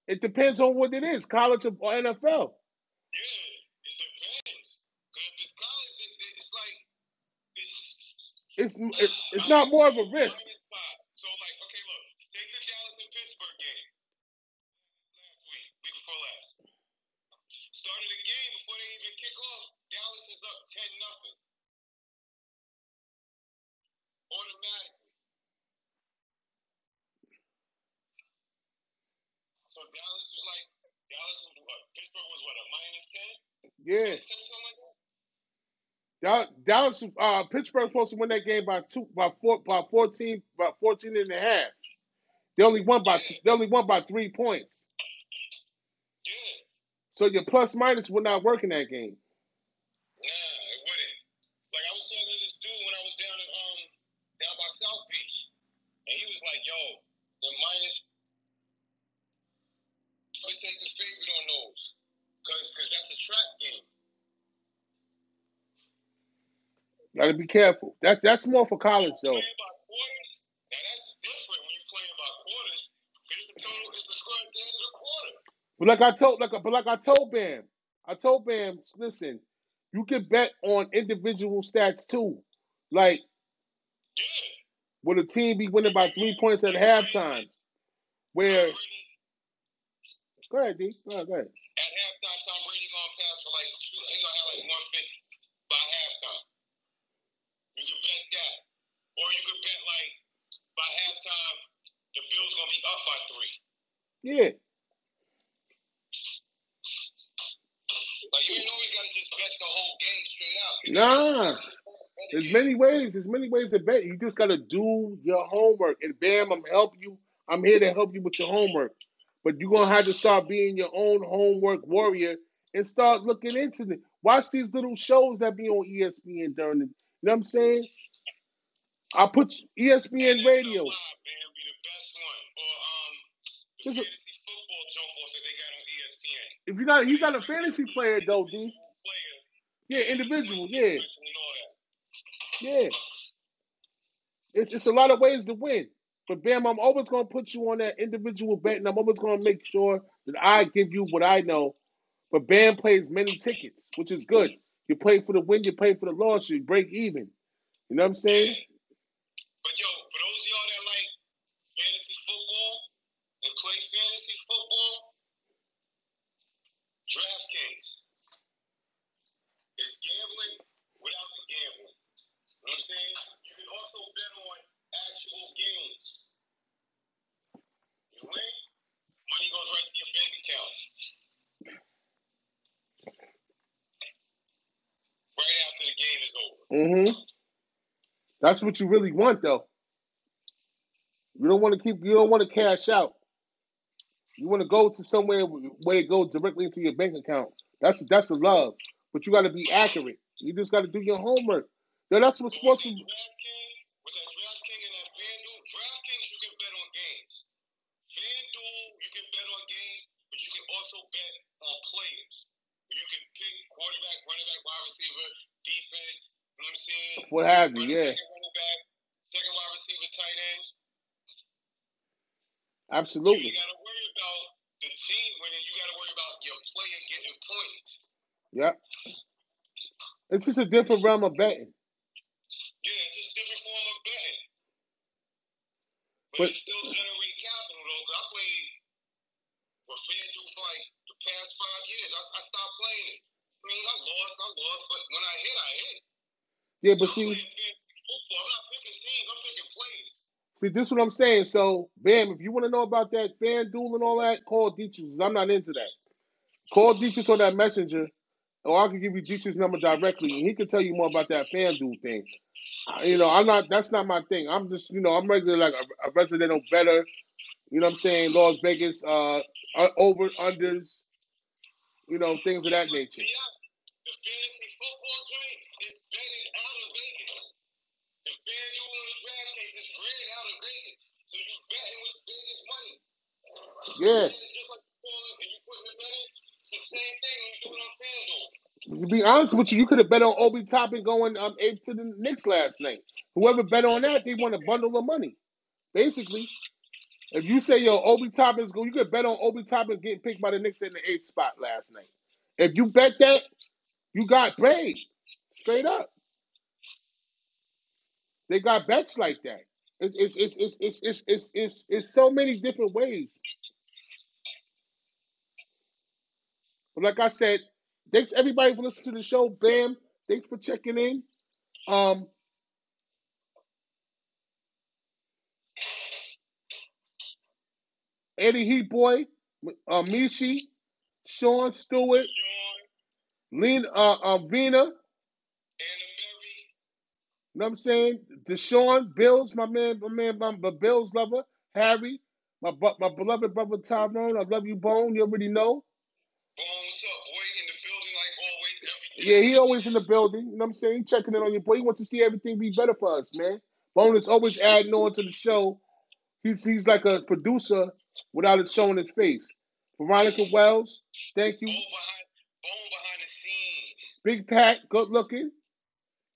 in football betting? It depends on what it is, college or N F L. Yeah, it depends. Because if it's college, it, it, it's like it's it's, it, it's not more of a risk. So like, okay, look, take the Dallas and Pittsburgh game last week, week before last. Started the game before they even kick off. Dallas is up ten nothing. Automatically. So Dallas was like, Dallas was what? Pittsburgh was what, a minus ten? Yeah. Minus ten, something like that? Dallas, uh, Pittsburgh was supposed to win that game by two, by four, by fourteen, by fourteen and a half. They only won by, yeah. they only won by three points. Yeah. So your plus minus would not work in that game. Gotta be careful. That that's more for college though. Now that's different when you playing by quarters. It's the total, it's the score at the end of the quarter. But like I told, like but like I told Bam, I told Bam, listen, you can bet on individual stats too. Like, yeah. Would a team be winning by three points at halftime? Where? Tom Brady, go ahead, D. Go ahead. Go ahead. At halftime, Tom Brady gonna pass for like two. He's gonna have like one fifty by halftime. You could bet that, or you could bet like by halftime the Bills gonna be up by three. Yeah. Like you ain't always gotta just bet the whole game straight out. Nah. There's many ways. There's many ways to bet. You just gotta do your homework. And Bam, I'm help you. I'm here to help you with your homework. But you're gonna have to start being your own homework warrior and start looking into it. Watch these little shows that be on E S P N during the. You know what I'm saying? I put E S P N Radio. If you're not, he's not a fantasy player though, D. Yeah, individual. Yeah, yeah. It's it's a lot of ways to win, but Bam, I'm always gonna put you on that individual bet, and I'm always gonna make sure that I give you what I know. But Bam plays many tickets, which is good. You play for the win, you play for the loss, you break even. You know what I'm saying? But, yo, for those of y'all that like fantasy football and play fantasy football, DraftKings is gambling without the gambling. You know what I'm saying? You can also bet on actual games. You win, Mm-hmm. That's what you really want, though. You don't want to keep. You don't want to cash out. You want to go to somewhere where it goes directly into your bank account. That's that's a love, but you got to be accurate. You just got to do your homework. Yo, that's what sports. With that DraftKings and that FanDuel, DraftKings you can bet on games. FanDuel you can bet on games, but you can also bet on players. You can pick quarterback, running back, wide receiver, defense. You know what I'm saying? What have you? Yeah. Running back, second wide receiver, tight end. Absolutely. You got to worry about the team winning. You got to worry about your player getting points. Yep. It's just a different realm of betting. Yeah, it's just a different form of betting. But, but it still generates capital, though, because I played with FanDuel for like the past five years. I, I stopped playing it. I mean, I lost, I lost, but when I hit, I hit. Yeah, but I'm see. I'm not picking teams, I'm picking players. See, this is what I'm saying. So, Bam, if you want to know about that FanDuel and all that, call Deaches. I'm not into that. Call Deaches on that messenger. Or I can give you Deitch's number directly, and he can tell you more about that FanDuel thing. You know, I'm not. That's not my thing. I'm just, you know, I'm regular like a, a resident better. You know what I'm saying? Las Vegas, uh, over unders, you know, things of that nature. Yeah, the fantasy football game is betting out of Vegas. The FanDuel and the DraftKings is ran out of Vegas, so you betting with Vegas money. Yeah. Just like you calling and you putting the betting. The same thing you do on FanDuel. To be honest with you, you could have bet on Obi Toppin going um eight to the Knicks last night. Whoever bet on that, they won a bundle of money. Basically, if you say yo Obi Toppin's go, you could bet on Obi Toppin getting picked by the Knicks in the eighth spot last night. If you bet that, you got paid straight up. They got bets like that. It's it's it's it's it's it's it's it's so many different ways. Like I said, thanks everybody for listening to the show. Bam, thanks for checking in. Um, Eddie Heat Boy, uh, Mishi, Sean Stewart, Sean. Lena, uh, uh, Vina, Anna Berry. You know what I'm saying? Deshaun, Bills, my man, my man, my, my Bills lover, Harry, my my beloved brother Tyrone. I love you, Bone. You already know. Yeah, he always in the building. You know what I'm saying? He checking in on your boy. He wants to see everything be better for us, man. Bone is always adding on to the show. He's he's like a producer without it showing his face. Veronica Wells, thank you. Bone behind, behind the scenes. Big Pat, good looking.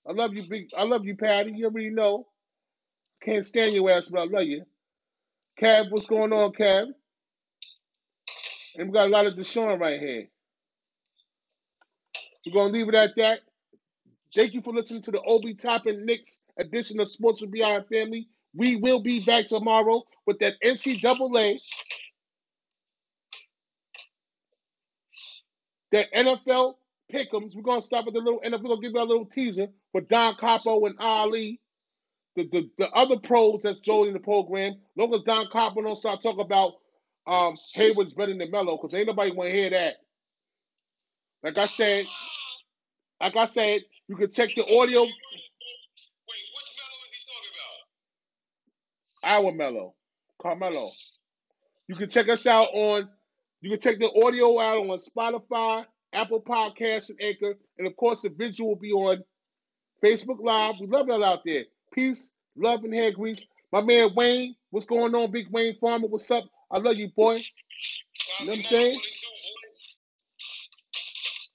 I love you, Big. I love you, Patty. You already know. Can't stand your ass, but I love you. Cab, what's going on, Cab? And we got a lot of Deshaun right here. We're going to leave it at that. Thank you for listening to the Obi Toppin Knicks edition of Sports with B I Family. We will be back tomorrow with that N C double A, that N F L pick'ems. We're going to stop at the little N F L. We're going to give you a little teaser for Don Capo and Ali, the, the, the other pros that's joining the program. As long as Don Capo don't start talking about um, Hayward's better than Melo, because ain't nobody want to hear that. Like I said, like I said, you can check the audio. Wait, which Melo is he talking about? Our Melo, Carmelo. You can check us out on, you can check the audio out on Spotify, Apple Podcasts, and Anchor. And of course, the visual will be on Facebook Live. We love y'all out there. Peace, love, and hair grease. My man Wayne, what's going on? Big Wayne Farmer, what's up? I love you, boy. You know what I'm saying?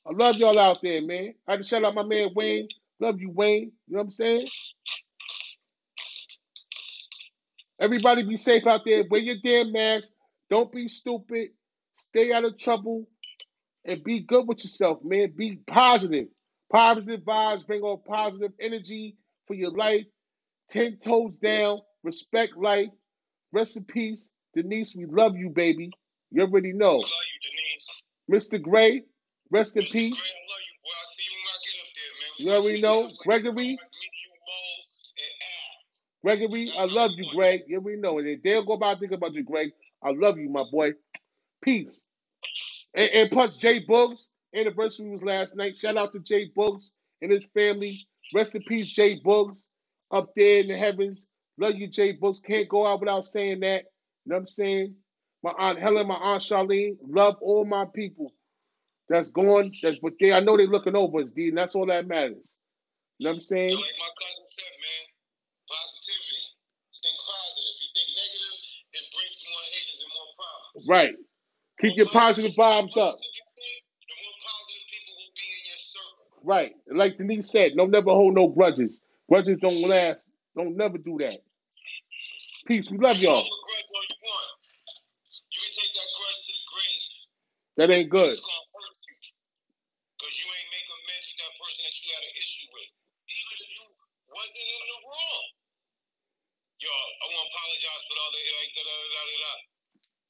I love y'all out there, man. I had to shout out my man Wayne. Love you, Wayne. You know what I'm saying? Everybody be safe out there. Wear your damn mask. Don't be stupid. Stay out of trouble. And be good with yourself, man. Be positive. Positive vibes. Bring on positive energy for your life. Ten toes down. Respect life. Rest in peace. Denise, we love you, baby. You already know. I love you, Denise. Mister Gray. Rest in peace. You already know. Gregory. Gregory, I love you, Greg. You already know. And they'll go by thinking about you, Greg. I love you, my boy. Peace. And, and plus, Jay Boogs' anniversary was last night. Shout out to Jay Boogs and his family. Rest in peace, Jay Boogs, up there in the heavens. Love you, Jay Boogs. Can't go out without saying that. You know what I'm saying? My Aunt Helen, my Aunt Charlene, love all my people that's gone. That's but they, I know they're looking over us, D, and that's all that matters. You know what I'm saying? Like my cousin said, man, positivity. Think positive. You think negative, it brings more haters and more problems. Right. Keep your positive vibes up. Right. Like Denise said, don't never hold no grudges. Grudges don't last. Don't never do that. Peace. We love y'all. You can take that grudge to the grave. That ain't good. It's going to hurt you because you ain't make amends with that person that you had an issue with. Even if you wasn't in the wrong. Y'all, I want to apologize for all the like, da, da, da, da, da.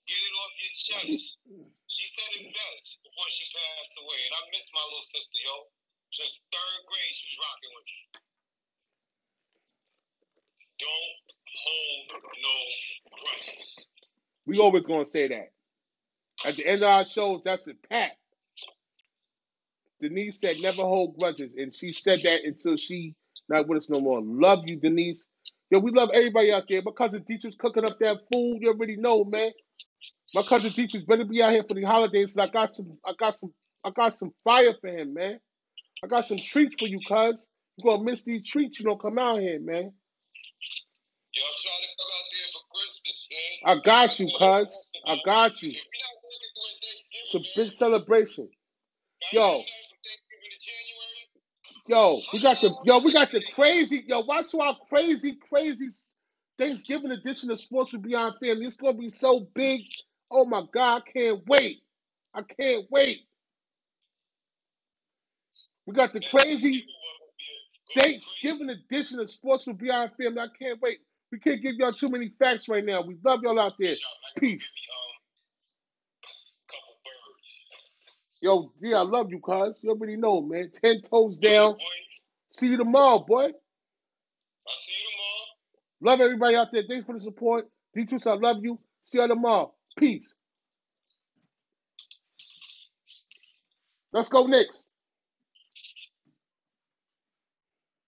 Get it off your chest. She said it best before she passed away. And I miss my little sister, yo. Since third grade, she was rocking with me. Don't hold no grudges. We always gonna say that. At the end of our shows, that's a pact. Denise said, "Never hold grudges," and she said that until she not with us no more. Love you, Denise. Yo, we love everybody out there. My cousin Dietrich's cooking up that food. You already know, man. My cousin Dietrich better be out here for the holidays. I got some, I got some, I got some fire for him, man. I got some treats for you, cuz. You're gonna miss these treats. You don't come out here, man. Y'all try to come out there for Christmas, man. I got you, cuz. I got you. It's a big celebration. Yo. Yo, we got the yo, we got the crazy, yo, watch our crazy, crazy Thanksgiving edition of Sports with Beyond Family. It's gonna be so big. Oh my God, I can't wait. I can't wait. We got the crazy Thanksgiving edition of Sports with Beyond Family. I can't wait. We can't give y'all too many facts right now. We love y'all out there. Peace. Yo, yeah, I love you, cuz. You already know, man. Ten toes down. See you tomorrow, boy. I'll see you tomorrow. Love everybody out there. Thanks for the support. D two, I love you. See y'all tomorrow. Peace. Let's go, Knicks.